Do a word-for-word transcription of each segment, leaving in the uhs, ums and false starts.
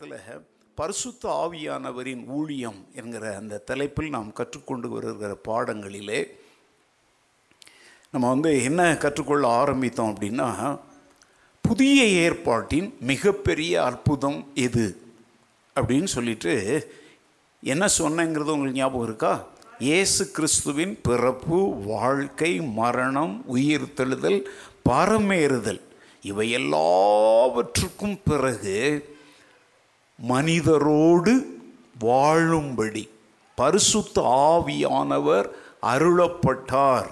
காலத்தில் பரிசுத்த ஆவியானவரின் ஊழியம் என்கிற அந்த தலைப்பில் நாம் கற்றுக்கொண்டு வருகிற பாடங்களிலே நம்ம வந்து என்ன கற்றுக்கொள்ள ஆரம்பித்தோம் அப்படின்னா, புதிய ஏற்பாட்டின் மிகப்பெரிய அற்புதம் எது அப்படின்னு சொல்லிட்டு என்ன சொன்னேங்கிறது உங்களுக்கு ஞாபகம் இருக்கா? இயேசு கிறிஸ்துவின் பிறப்பு, வாழ்க்கை, மரணம், உயிர்த்தெழுதல், பரமேறுதல், இவை எல்லாவற்றுக்கும் பிறகு மனிதரோடு வாழும்படி பரிசுத்த ஆவியானவர் அருளப்பட்டார்.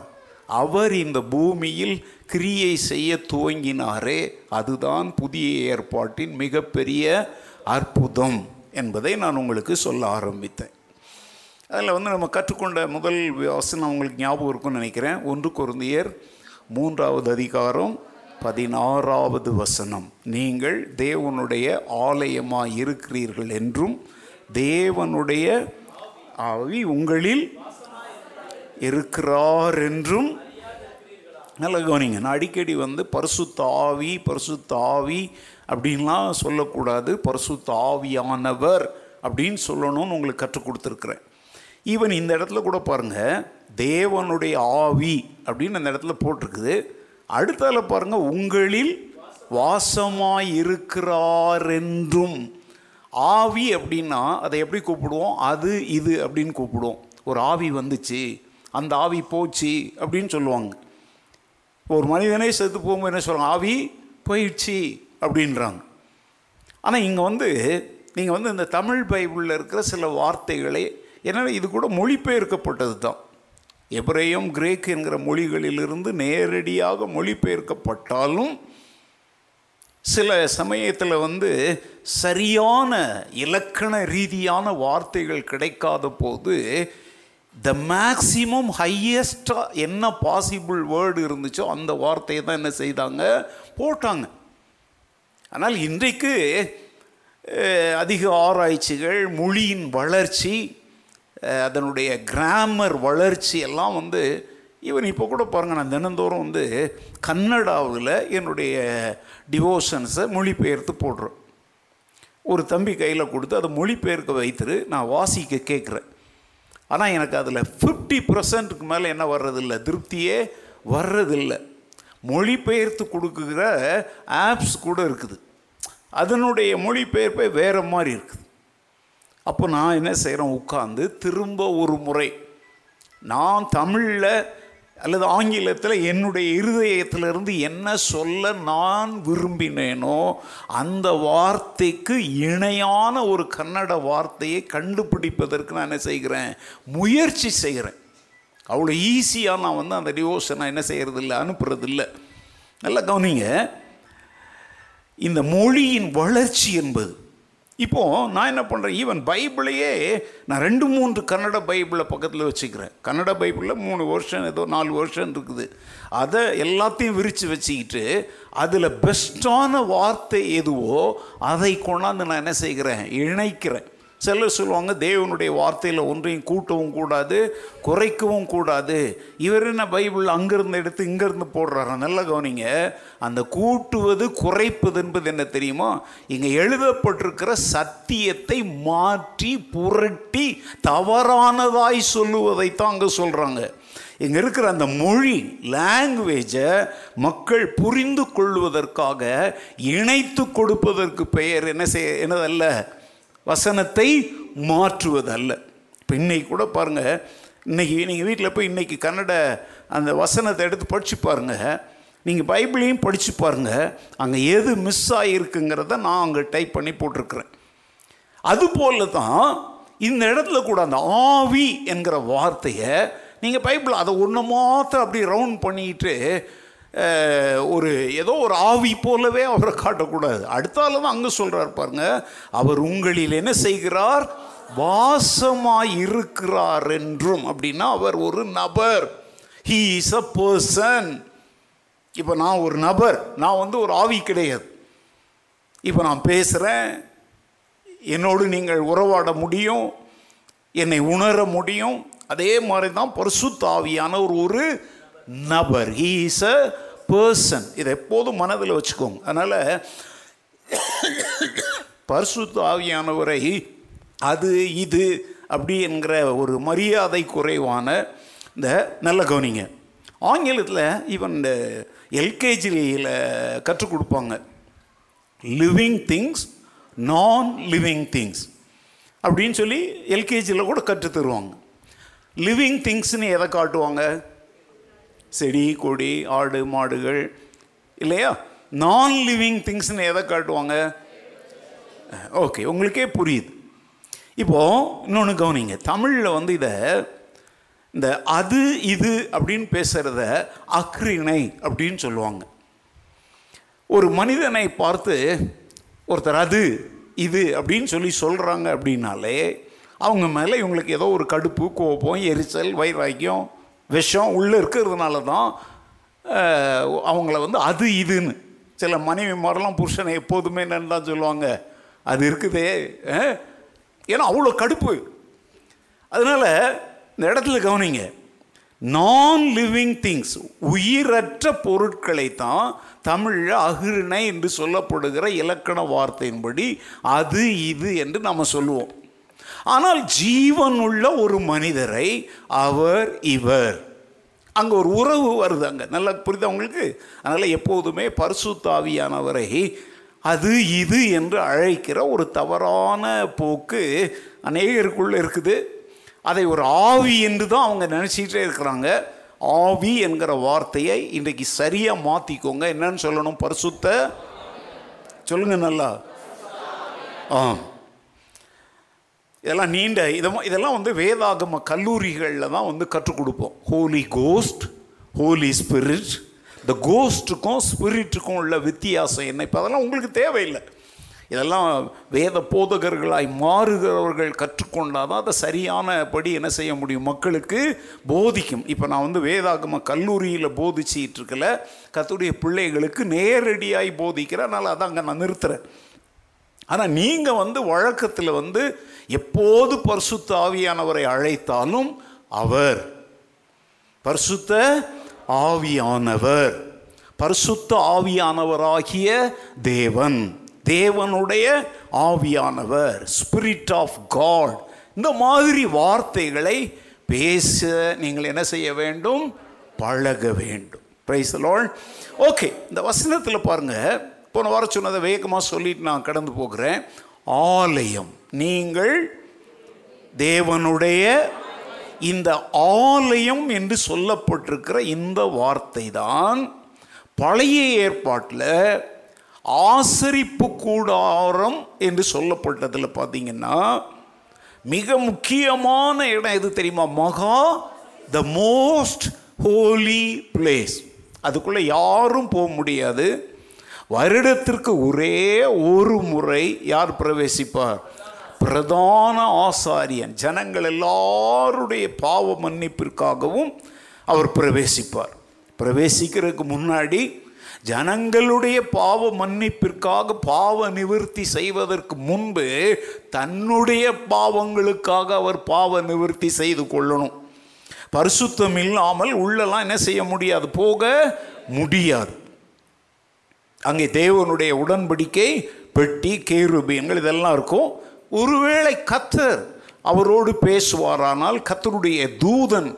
அவர் இந்த பூமியில் கிரியை செய்ய துவங்கினாரே, அதுதான் புதிய ஏற்பாட்டின் மிகப்பெரிய அற்புதம் என்பதை நான் உங்களுக்கு சொல்ல ஆரம்பித்தேன். அதில் வந்து நம்ம கற்றுக்கொண்ட முதல் வசனம் உங்களுக்கு ஞாபகம் இருக்கும்னு நினைக்கிறேன். ஒன்று கொரிந்தியர் மூன்றாவது அதிகாரம் பதினாறாவது வசனம், நீங்கள் தேவனுடைய ஆலயமாக இருக்கிறீர்கள் என்றும் தேவனுடைய ஆவி உங்களில் இருக்கிறார் என்றும். நல்லா கவனிங்க, நான் அடிக்கடி வந்து பரிசுத்த ஆவி பரிசுத்த ஆவி அப்படின்லாம் சொல்லக்கூடாது, பரிசுத்த ஆவியானவர் அப்படின்னு சொல்லணும்னு உங்களுக்கு கற்றுக் கொடுத்துருக்குறேன். ஈவன் இந்த இடத்துல கூட பாருங்கள், தேவனுடைய ஆவி அப்படின்னு அந்த இடத்துல போட்டிருக்குது. அடுத்தால பாருங்கள், உங்களில் வாசமாயிருக்கிறாரென்றும். ஆவி அப்படின்னா அதை எப்படி கூப்பிடுவோம்? அது இது அப்படின்னு கூப்பிடுவோம். ஒரு ஆவி வந்துச்சு, அந்த ஆவி போச்சு அப்படின்னு சொல்லுவாங்க. ஒரு மனிதனே செத்து போகும்போது என்ன சொல்லுவாங்க? ஆவி போயிடுச்சு அப்படின்றாங்க. ஆனால் இங்கே வந்து நீங்கள் வந்து இந்த தமிழ் பைபிளில் இருக்கிற சில வார்த்தைகளை, ஏன்னா இது கூட மொழிபெயர்க்கப்பட்டது தான், எபிரேயம் கிரேக் என்கிற மொழிகளிலிருந்து நேரடியாக மொழிபெயர்க்கப்பட்டாலும் சில சமயத்தில் வந்து சரியான இலக்கண ரீதியான வார்த்தைகள் கிடைக்காத போது த மேக்சிமம் ஹையஸ்டாக என்ன பாசிபிள் வேர்டு இருந்துச்சோ அந்த வார்த்தையை தான் என்ன செய்தாங்க? போட்டாங்க. ஆனால் இன்றைக்கு அதிக ஆராய்ச்சிகள், மொழியின் வளர்ச்சி, அதனுடைய கிராமர் வளர்ச்சி எல்லாம் வந்து, ஈவன் இப்போ கூட பாருங்கள், நான் தினந்தோறும் வந்து கன்னடாவில் என்னுடைய டிவோஷன்ஸை மொழிபெயர்த்து போடுறேன். ஒரு தம்பி கையில் கொடுத்து அதை மொழிபெயர்க்க வைத்துட்டு நான் வாசிக்க கேட்குறேன். ஆனால் எனக்கு அதில் ஃபிஃப்டி பர்சன்ட்டுக்கு மேலே என்ன வர்றதில்லை, திருப்தியே வர்றதில்லை. மொழிபெயர்த்து கொடுக்குற ஆப்ஸ் கூட இருக்குது, அதனுடைய மொழிபெயர்ப்பே வேறு மாதிரி இருக்குது. அப்போ நான் என்ன செய்கிறேன்? உட்காந்து திரும்ப ஒரு முறை நான் தமிழில் அல்லது ஆங்கிலத்தில் என்னுடைய இருதயத்திலிருந்து என்ன சொல்ல நான் விரும்பினேனோ அந்த வார்த்தைக்கு இணையான ஒரு கன்னட வார்த்தையை கண்டுபிடிப்பதற்கு நான் என்ன செய்கிறேன்? முயற்சி செய்கிறேன். அவ்வளோ ஈஸியாக நான் வந்து அந்த டிவோஷனை என்ன செய்கிறதில்லை, அனுப்புறதில்லை. நல்லா கவனிங்க, இந்த மொழியின் வளர்ச்சி என்பது. இப்போது நான் என்ன பண்ணுறேன்? ஈவன் பைபிளையே நான் ரெண்டு மூன்று கன்னட பைபிளை பக்கத்தில் வச்சுக்கிறேன். கன்னட பைபிளில் மூணு வருஷன் ஏதோ நாலு வருஷன் இருக்குது. அதை எல்லாத்தையும் விரித்து வச்சுக்கிட்டு அதில் பெஸ்ட்டான வார்த்தை எதுவோ அதை கொண்டாந்து நான் என்ன செய்கிறேன்? இணைக்கிறேன். சிலர் சொல்லுவாங்க, தேவனுடைய வார்த்தையில் ஒன்றையும் கூட்டவும் கூடாது குறைக்கவும் கூடாது, இவர் என்ன பைபிள் அங்கேருந்து எடுத்து இங்கேருந்து போடுறாரு. நல்லா கவனிங்க, அந்த கூட்டுவது குறைப்பது என்பது என்ன தெரியுமா? இங்கே எழுதப்பட்டிருக்கிற சத்தியத்தை மாற்றி புரட்டி தவறானதாய் சொல்லுவதைத்தான் அங்கே சொல்கிறாங்க. இங்கே இருக்கிற அந்த மொழி லாங்குவேஜை மக்கள் புரிந்து கொள்வதற்காக இணைத்து கொடுப்பதற்கு பெயர் என்ன செய்ய என்னதல்ல வசனத்தை மாற்றுவதல்ல. இப்போ இன்றைக்கி கூட பாருங்கள், இன்றைக்கி நீங்கள் வீட்டில் போய் இன்றைக்கி கன்னட அந்த வசனத்தை எடுத்து படித்து பாருங்கள், நீங்கள் பைபிளையும் படித்து பாருங்கள், அங்கே எது மிஸ் ஆகியிருக்குங்கிறத நான் அங்கே டைப் பண்ணி போட்டிருக்கிறேன். அதுபோல் தான் இந்த இடத்துல கூட அந்த ஆவி என்கிற வார்த்தையை நீங்கள் பைபிள் அதை ஒன்று மாத்திரம் அப்படி ரவுண்ட் பண்ணிக்கிட்டு ஒரு ஏதோ ஒரு ஆவி போலவே அவரை காட்டக்கூடாது. அடுத்தால தான் அங்கே சொல்கிறார் பாருங்கள், அவர் உங்களில் என்ன செய்கிறார்? வாசமாயிருக்கிறார் என்றும். அப்படின்னா அவர் ஒரு நபர், ஹீ இஸ் அ பர்சன். இப்போ நான் ஒரு நபர், நான் வந்து ஒரு ஆவி கிடையாது. இப்போ நான் பேசுகிறேன், என்னோடு நீங்கள் உறவாட முடியும், என்னை உணர முடியும். அதே மாதிரி தான் பரிசுத்த ஆவியான ஒரு ஒரு நபர், ஹீ இஸ் அ பர்சன். இதை எப்போதும் மனதில் வச்சுக்கோங்க. அதனால் பரிசுத்த ஆவியானவரை அது இது அப்படி என்கிற ஒரு மரியாதை குறைவான இந்த நல்ல கவனிங்க. ஆங்கிலத்தில் ஈவன் இந்த எல்கேஜியில் கற்றுக் கொடுப்பாங்க லிவிங் திங்ஸ், நான் லிவிங் திங்ஸ் அப்படின்னு சொல்லி எல்கேஜியில் கூட கற்றுத் தருவாங்க. லிவிங் திங்ஸ்ன்னு எதை காட்டுவாங்க? செடி கொடி ஆடு மாடுகள் இல்லையா? நான் லிவிங் திங்ஸ்ன்னு எதை காட்டுவாங்க? ஓகே, உங்களுக்கே புரியுது. இப்போது இன்னொன்று கவனிங்க, தமிழில் வந்து இதை இந்த அது இது அப்படின்னு பேசுகிறத அக்ரிணை அப்படின்னு சொல்லுவாங்க. ஒரு மனிதனை பார்த்து ஒருத்தர் அது இது அப்படின்னு சொல்லி சொல்கிறாங்க அப்படின்னாலே அவங்க மேலே இவங்களுக்கு ஏதோ ஒரு கடுப்பு, கோபம், எரிச்சல், வைராக்கியம், விஷம் உள்ளே இருக்கிறதுனால தான் அவங்கள வந்து அது இதுன்னு. சில மனைவி மாதிரிலாம் புருஷனை எப்போதுமே என்னன்னு தான் சொல்லுவாங்க, அது இருக்குதே, ஏன்னா அவ்வளோ கடுப்பு. அதனால் இந்த இடத்துல கவனிங்க, நான் லிவிங் திங்ஸ் உயிரற்ற பொருட்களை தான் தமிழில் அகிருணை என்று சொல்லப்படுகிற இலக்கண வார்த்தையின்படி அது இது என்று நாம் சொல்லுவோம். ஆனால் ஜீவன் உள்ள ஒரு மனிதரை அவர் இவர், அங்கே ஒரு உறவு வருது. அங்கே நல்லா புரியுது அவங்களுக்கு. அதனால் எப்போதுமே பரிசுத்த ஆவியானவரை அது இது என்று அழைக்கிற ஒரு தவறான போக்கு அநேகருக்குள்ளே இருக்குது. அதை ஒரு ஆவி என்று தான் அவங்க நினச்சிக்கிட்டே இருக்கிறாங்க. ஆவி என்கிற வார்த்தையை இன்றைக்கு சரியாக மாற்றிக்கோங்க. என்னன்னு சொல்லணும்? பரிசுத்த சொல்லுங்கள் நல்லா. ஆ, இதெல்லாம் நீண்ட இதெல்லாம் இதெல்லாம் வந்து வேதாகம கல்லூரிகளில் தான் வந்து கற்றுக் கொடுப்போம். ஹோலி கோஸ்ட், ஹோலி ஸ்பிரிட், இந்த கோஸ்ட்டுக்கும் ஸ்பிரிட்டுக்கும் உள்ள வித்தியாசம் என்ன? இப்போ அதெல்லாம் உங்களுக்கு தேவையில்லை. இதெல்லாம் வேத போதகர்களாய் மாறுகிறவர்கள் கற்றுக்கொண்டால் தான் அதை சரியானபடி என்ன செய்ய முடியும், மக்களுக்கு போதிக்கும். இப்போ நான் வந்து வேதாகம கல்லூரியில் போதிச்சிட்டு இருக்கல, கர்த்தருடைய பிள்ளைகளுக்கு நேரடியாய் போதிக்கிறேன். அதனால் அதை அங்கே நான் நிறுத்துகிறேன். ஆனால் நீங்கள் வந்து வழக்கத்தில் வந்து எப்போது பரிசுத்த ஆவியானவரை அழைத்தாலும் அவர் பரிசுத்த ஆவியானவர், பரிசுத்த ஆவியானவராகிய தேவன், தேவனுடைய ஆவியானவர், ஸ்பிரிட் ஆஃப் காட், இந்த மாதிரி வார்த்தைகளை பேச நீங்கள் என்ன செய்ய வேண்டும்? பழக வேண்டும். Praise the Lord. ஓகே, இந்த வசனத்தில் பாருங்கள், போன வாரம் சொன்னதை வேகமாக சொல்லிட்டு நான் கடந்து போகிறேன். ஆலயம், நீங்கள் தேவனுடைய இந்த ஆலயம் என்று சொல்லப்பட்டிருக்கிற இந்த வார்த்தை தான் பழைய ஏற்பாட்டில் ஆசரிப்பு கூடாரம் என்று சொல்லப்பட்டதில் பார்த்தீங்கன்னா மிக முக்கியமான இடம் எது தெரியுமா? மகா த மோஸ்ட் ஹோலி பிளேஸ். அதுக்குள்ளே யாரும் போக முடியாது. வருடத்திற்கு ஒரே ஒரு முறை யார் பிரவேசிப்பார்? பிரதான ஆசாரியன். ஜனங்கள் எல்லாருடைய பாவ மன்னிப்பிற்காகவும் அவர் பிரவேசிப்பார். பிரவேசிக்கிறதுக்கு முன்னாடி ஜனங்களுடைய பாவ மன்னிப்பிற்காக, பாவ நிவர்த்தி செய்வதற்கு முன்பு தன்னுடைய பாவங்களுக்காக அவர் பாவ நிவர்த்தி செய்து கொள்ளணும். பரிசுத்தம் இல்லாமல் உள்ளெல்லாம் என்ன செய்ய முடியாது, போக முடியாது. அங்கே தேவனுடைய உடன்படிக்கை பெட்டி, கேருபீன்கள் இதெல்லாம் இருக்கும். ஒருவேளை கர்த்தர் அவரோடு பேசுவாரானால், கர்த்தருடைய தூதன்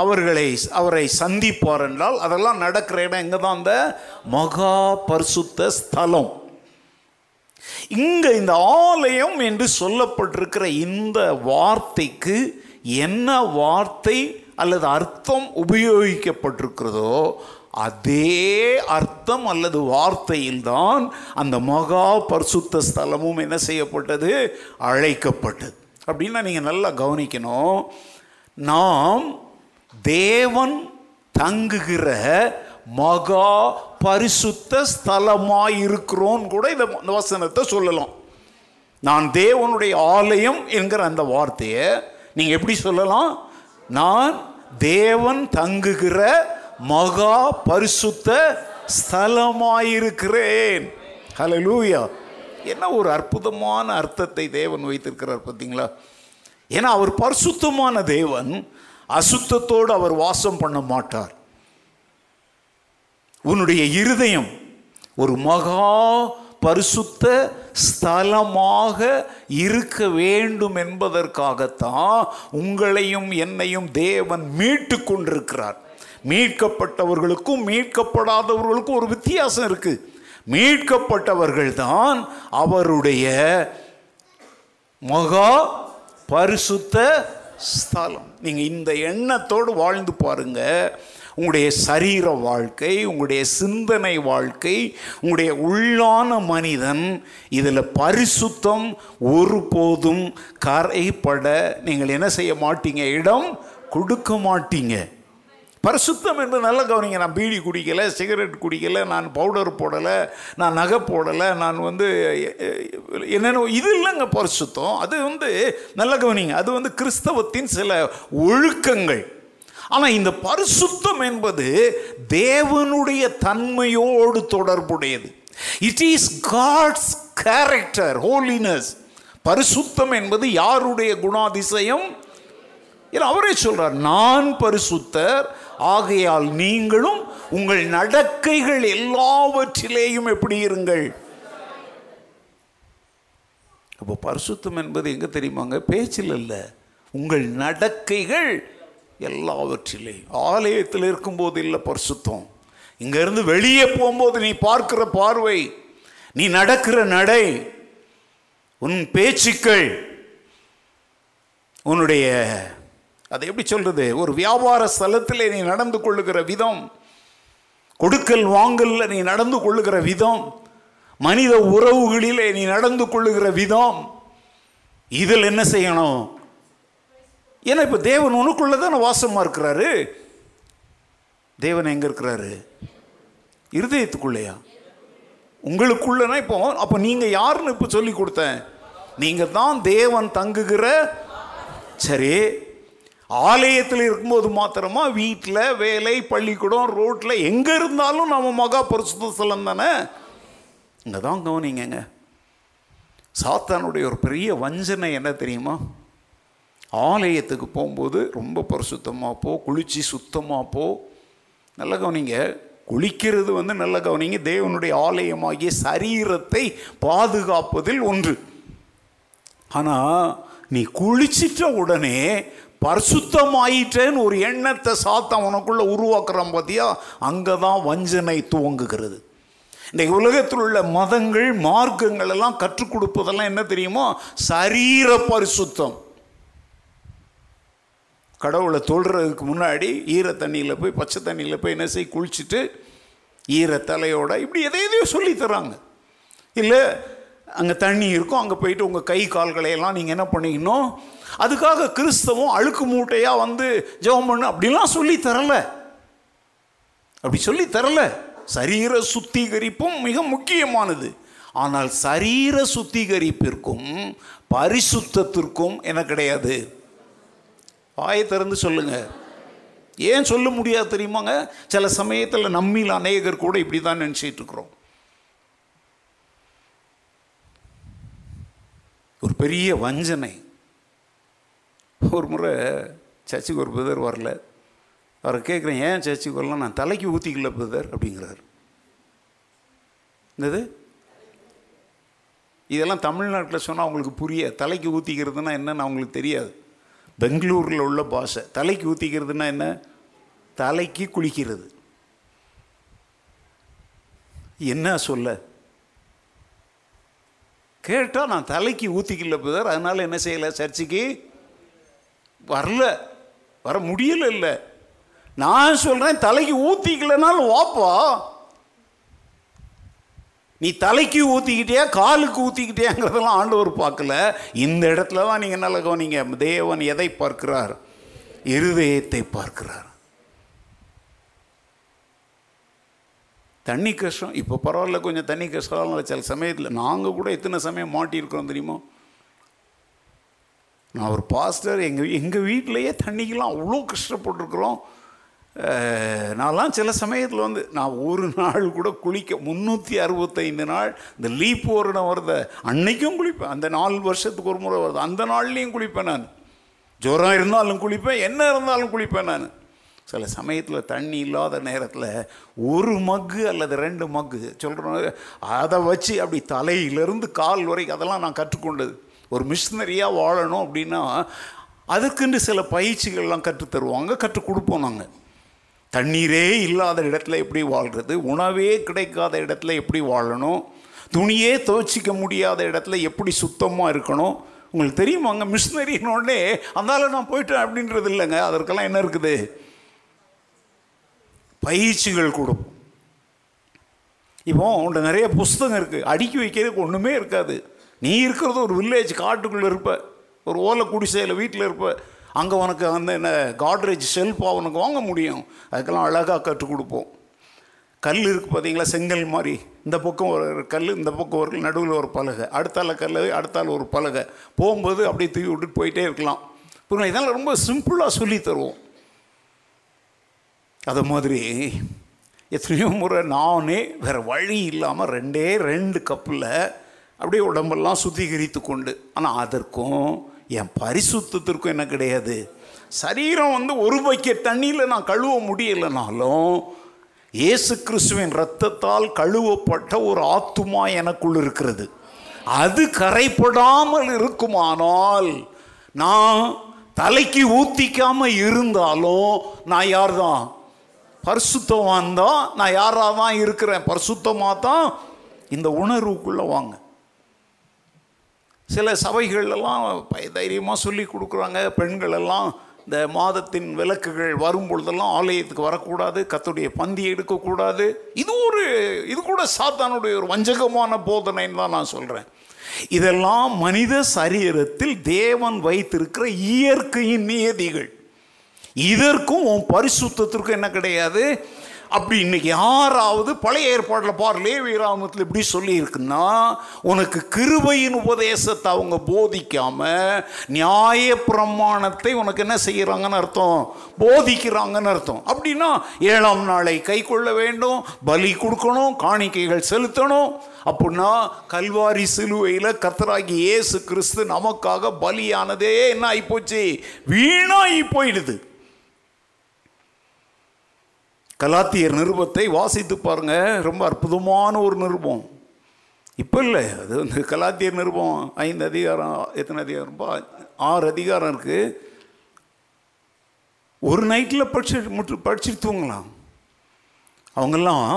அவர்களை அவரை சந்திப்பார் என்றால், அதெல்லாம் நடக்கிற இடம் எங்கே தான்? அந்த மகா பரிசுத்த ஸ்தலம். இங்கே இந்த ஆலயம் என்று சொல்லப்பட்டிருக்கிற இந்த வார்த்தைக்கு என்ன வார்த்தை அல்லது அர்த்தம் உபயோகிக்கப்பட்டிருக்கிறதோ அதே அர்த்தம் அல்லது வார்த்தையில்தான் அந்த மகா பரிசுத்த ஸ்தலமும் என்ன செய்யப்பட்டது? அழைக்கப்பட்டது. அப்படின்னா நீங்கள் நல்லா கவனிக்கணும். நாம் தேவன் தங்குகிற மகா பரிசுத்த ஸ்தலமாயிருக்கிறோன்னு கூட இந்த வசனத்தை சொல்லலாம். நான் தேவனுடைய ஆலயம் என்கிற அந்த வார்த்தையை நீங்கள் எப்படி சொல்லலாம்? நான் தேவன் தங்குகிற மகா பரிசுத்த ஸ்தலமாயிருக்கிறேன். ஹல்லேலூயா! என்ன ஒரு அற்புதமான அர்த்தத்தை தேவன் வைத்திருக்கிறார் பார்த்தீங்களா? ஏன்னா அவர் பரிசுத்தமான தேவன். அசுத்தத்தோடு அவர் வாசம் பண்ண மாட்டார். உன்னுடைய இருதயம் ஒரு மகா பரிசுத்த ஸ்தலமாக இருக்க வேண்டும் என்பதற்காகத்தான் உங்களையும் என்னையும் தேவன் மீட்டு கொண்டிருக்கிறார். மீட்கப்பட்டவர்களுக்கும் மீட்கப்படாதவர்களுக்கும் ஒரு வித்தியாசம் இருக்கு. மீட்கப்பட்டவர்கள் தான் அவருடைய மகா பரிசுத்த ஸ்தலம். நீங்கள் இந்த எண்ணத்தோடு வாழ்ந்து பாருங்க. உங்களுடைய சரீர வாழ்க்கை, உங்களுடைய சிந்தனை வாழ்க்கை, உங்களுடைய உள்ளான மனிதன், இதில் பரிசுத்தம் ஒருபோதும் கரைப்பட நீங்கள் என்ன செய்ய மாட்டீங்க, இடம் கொடுக்க மாட்டீங்க. பரிசுத்தம் என்று நல்லா கவனிங்க. நான் பீடி குடிக்கலை, சிகரெட் குடிக்கலை, நான் பவுடர் போடலை, நான் நகை போடலை, நான் வந்து என்னென்ன இது இல்லைங்க பரிசுத்தம். அது வந்து நல்லா கவனிங்க, அது வந்து கிறிஸ்தவத்தின் சில ஒழுக்கங்கள். ஆனால் இந்த பரிசுத்தம் என்பது தேவனுடைய தன்மையோடு தொடர்புடையது. It is God's character, holiness. பரிசுத்தம் என்பது யாருடைய குணாதிசயம்? அவரே சொல்றார், நான் பரிசுத்தர் ஆகையால் நீங்களும் உங்கள் நடக்கைகள் எல்லாவற்றிலேயும் எப்படி இருங்கள். அப்போ பரிசுத்தம் என்பது எங்க தெரியுமாங்க, பேச்சில் அல்ல, உங்கள் நடக்கைகள் எல்லாவற்றிலேயும். ஆலயத்தில் இருக்கும்போது இல்லை பரிசுத்தம், இங்கேருந்து வெளியே போகும்போது நீ பார்க்கிற பார்வை, நீ நடக்கிற நடை, உன் பேச்சுக்கள், உன்னுடைய அதை எப்படி சொல்கிறது, ஒரு வியாபார ஸ்தலத்திலே நீ நடந்து கொள்ளுகிற விதம், கொடுக்கல் வாங்கல்ல நீ நடந்து கொள்ளுகிற விதம், மனித உறவுகளிலே நீ நடந்து கொள்ளுகிற விதம், இதில் என்ன செய்யணும்? ஏன்னா இப்போ தேவன் உனக்குள்ளே தானே வாசமாக இருக்கிறாரு. தேவன் எங்கே இருக்கிறாரு? இருதயத்துக்குள்ளையா, உங்களுக்குள்ளனா? இப்போ அப்போ நீங்கள் யாருன்னு இப்போ சொல்லி கொடுத்தேன், நீங்கள் தான் தேவன் தங்குகிற. சரி, ஆலயத்தில் இருக்கும்போது மாத்திரமா, வீட்டில், வேலை, பள்ளிக்கூடம், ரோட்டில், எங்கே இருந்தாலும் நம்ம மகா பரிசுத்த ஸ்தலம் தானே. இங்கே தான் கவனிங்க, சாத்தானுடைய ஒரு பெரிய வஞ்சனை என்ன தெரியுமா? ஆலயத்துக்கு போகும்போது ரொம்ப பரிசுத்தமாக போ, குளிச்சு சுத்தமாக போ. நல்ல கவனிங்க, குளிக்கிறது வந்து நல்ல கவனிங்க தேவனுடைய ஆலயமாகிய சரீரத்தை பாதுகாப்பதில் ஒன்று. ஆனால் நீ குளிச்சிட்ட உடனே பரிசுத்தமாயிட்டேன்னு ஒரு எண்ணத்தை சாத்தான் உனக்குள்ளே உருவாக்குறான் பார்த்தியா, அங்கே தான் வஞ்சனை துவங்குகிறது. இன்றைக்கு உலகத்தில் உள்ள மதங்கள், மார்க்கங்கள் எல்லாம் கற்றுக் கொடுப்பதெல்லாம் என்ன தெரியுமா, சரீர பரிசுத்தம். கடவுளை தொழுறதுக்கு முன்னாடி ஈர தண்ணியில் போய், பச்சை தண்ணியில் போய் என்ன செய் குளிச்சுட்டு ஈர தலையோட இப்படி எதை எதையோ சொல்லித்தராங்க. இல்லை அங்கே தண்ணி இருக்கும், அங்கே போயிட்டு உங்கள் கை கால்களையெல்லாம் நீங்கள் என்ன பண்ணிக்கணும். அதுக்காக கிறிஸ்தவம் அழுக்கு மூட்டையாக வந்து ஜெபம் பண்ணு அப்படிலாம் சொல்லி தரல, அப்படி சொல்லி தரல. சரீர சுத்திகரிப்பும் மிக முக்கியமானது. ஆனால் சரீர சுத்திகரிப்பிற்கும் பரிசுத்தத்திற்கும் என்ன கிடையாது. வாயை திறந்து சொல்லுங்க. ஏன் சொல்ல முடியாது தெரியுமாங்க, சில சமயத்தில் நம்மில் அநேகர் கூட இப்படி தான் நினச்சிட்டு இருக்கிறோம். ஒரு பெரிய வஞ்சனை. ஒரு முறை சர்ச்சுக்கு ஒரு பிரதர் வரல, அவரை கேட்குறேன், ஏன் சர்ச்சுக்கு வரலாம்? நான் தலைக்கு ஊற்றிக்கல பிரதர் அப்படிங்கிறார். என்னது இதெல்லாம் தமிழ்நாட்டில் சொன்னால் அவங்களுக்கு புரிய, தலைக்கு ஊற்றிக்கிறதுனா என்னன்னு அவங்களுக்கு தெரியாது. பெங்களூரில் உள்ள பாஷை. தலைக்கு ஊற்றிக்கிறதுனா என்ன? தலைக்கு குளிக்கிறது. என்ன சொல்ல கேட்டால் நான் தலைக்கு ஊற்றிக்கல பிரதர், அதனால் என்ன செய்யலை, சர்ச்சுக்கு வரல, வர முடியல. இல்லை நான் சொல்கிறேன், தலைக்கு ஊற்றிக்கலனாலும் வாப்பா. நீ தலைக்கு ஊற்றிக்கிட்டியா காலுக்கு ஊற்றிக்கிட்டியாங்கிறதெல்லாம் ஆண்டவர் பார்க்கல. இந்த இடத்துல தான் நீங்கள் நல்லா கவனிங்க, தேவன் எதை பார்க்கிறார்? இருதயத்தை பார்க்கிறார். தண்ணி கஷ்டம், இப்போ பரவாயில்ல, கொஞ்சம் தண்ணி கஷ்டம் சில சமயத்தில். நாங்கள் கூட எத்தனை சமயம் மாட்டியிருக்கிறோம் தெரியுமா? நான் ஒரு பாஸ்டர், எங்கள் எங்கள் வீட்டிலையே தண்ணிக்கெலாம் அவ்வளோ கஷ்டப்பட்டுருக்குறோம். நான்லாம் சில சமயத்தில் வந்து நான் ஒரு நாள் கூட குளிக்க முந்நூற்றி அறுபத்தைந்து நாள் இந்த லீப் வருடம் வருத அன்னைக்கும் குளிப்பேன். அந்த நாலு வருஷத்துக்கு ஒரு முறை வருது, அந்த நாள்லேயும் குளிப்பேன். நான் ஜுரம் இருந்தாலும் குளிப்பேன், என்ன இருந்தாலும் குளிப்பேன். நான் சில சமயத்தில் தண்ணி இல்லாத நேரத்தில் ஒரு மக்கு அல்லது ரெண்டு மக்கு சொல்கிற அதை வச்சு அப்படி தலையிலிருந்து கால் வரைக்கும் அதெல்லாம் நான் கற்றுக்கொண்டது. ஒரு மிஷினரியாக வாழணும் அப்படின்னா அதுக்குன்னு சில பயிற்சிகள்லாம் கற்றுத்தருவாங்க, கற்றுக் கொடுப்போம் நாங்கள். தண்ணீரே இல்லாத இடத்துல எப்படி வாழ்கிறது, உணவே கிடைக்காத இடத்துல எப்படி வாழணும், துணியே துவைச்சிக்க முடியாத இடத்துல எப்படி சுத்தமாக இருக்கணும். உங்களுக்கு தெரியுமாங்க, மிஷினரின்னொடனே அதனால நான் போயிட்டேன் அப்படின்றது இல்லைங்க. அதற்கெல்லாம் என்ன இருக்குது, பயிற்சிகள் கொடுப்போம். இப்போ உன்கிட்ட நிறைய புஸ்தகம் இருக்குது, அடுக்கி வைக்கிறதுக்கு ஒன்றுமே இருக்காது. நீ இருக்கிறது ஒரு வில்லேஜ், காட்டுக்குள்ளே இருப்ப, ஒரு ஓலை குடிசையில் வீட்டில் இருப்ப. அங்கே உனக்கு அந்த என்ன காட்ரேஜ் ஷெல்ஃபாக உனக்கு வாங்க முடியும். அதுக்கெல்லாம் அழகாக கற்றுக் கொடுப்போம். கல் இருக்குது பார்த்தீங்களா, செங்கல் மாதிரி, இந்த பக்கம் ஒரு கல், இந்த பக்கம் ஒரு நடுவில் ஒரு பலகை, அடுத்தால கல், அடுத்தால ஒரு பலகை, போகும்போது அப்படியே தூக்கி விட்டுட்டு போயிட்டே இருக்கலாம். புரியுங்க, இதெல்லாம் ரொம்ப சிம்பிளாக சொல்லி தருவோம். அது மாதிரி எத்தனையோ முறை நானே வேறு வழி இல்லாமல் ரெண்டே ரெண்டு கப்பில் அப்படியே உடம்பெல்லாம் சுத்திகரித்து கொண்டு, ஆனால் அதற்கும் என் பரிசுத்தத்திற்கும் என்ன கிடையாது. சரீரம் வந்து ஒரு பக்கெட் தண்ணியில் நான் கழுவ முடியலைனாலும் இயேசு கிறிஸ்துவின் இரத்தத்தால் கழுவப்பட்ட ஒரு ஆத்துமா எனக்குள் இருக்கிறது. அது கரைப்படாமல் இருக்குமானால், நான் தலைக்கு ஊத்திக்காமல் இருந்தாலும் நான் யார் தான், பரிசுத்தவான் தான். நான் யாராக தான் இருக்கிறேன், பரிசுத்தமாக தான். இந்த உணர்வுக்குள்ளே வாங்க. சில சபைகளெல்லாம் தைரியமாக சொல்லி கொடுக்குறாங்க, பெண்களெல்லாம் இந்த மாதத்தின் விளக்குகள் வரும் பொழுதெல்லாம் ஆலயத்துக்கு வரக்கூடாது, கர்த்தருடைய பந்தி எடுக்கக்கூடாது. இது ஒரு இது கூட சாத்தானுடைய ஒரு வஞ்சகமான போதனைன்னு தான் நான் சொல்கிறேன். இதெல்லாம் மனித சரீரத்தில் தேவன் வைத்திருக்கிற இயற்கையின் நியதிகள். இதற்கும் உன் பரிசுத்தத்திற்கும் என்ன கிடையாது. அப்படி இன்னைக்கு யாராவது பழைய ஏற்பாட்டில் பார், லேவியராகமத்தில் எப்படி சொல்லியிருக்குன்னா, உனக்கு கிருபையின் உபதேசத்தை அவங்க போதிக்காமல் நியாய பிரமாணத்தை உனக்கு என்ன செய்கிறாங்கன்னு அர்த்தம், போதிக்கிறாங்கன்னு அர்த்தம். அப்படின்னா ஏழாம் நாளை கை கொள்ள வேண்டும், பலி கொடுக்கணும், காணிக்கைகள் செலுத்தணும். அப்படின்னா கல்வாரி சிலுவையில் கர்த்தராகி இயேசு கிறிஸ்து நமக்காக பலியானதே என்ன ஆகிப்போச்சு, வீணாகி போயிடுது. கலாத்தியர் நிருபத்தை வாசித்து பாருங்கள், ரொம்ப அற்புதமான ஒரு நிருபம். இப்போ இல்லை, அது வந்து கலாத்தியர் நிருபம் ஐந்து அதிகாரம், எத்தனை அதிகாரம், ஆறு அதிகாரம் இருக்குது. ஒரு நைட்டில் படிச்சு முற்று படிச்சுட்டு தூங்கலாம். அவங்கெல்லாம்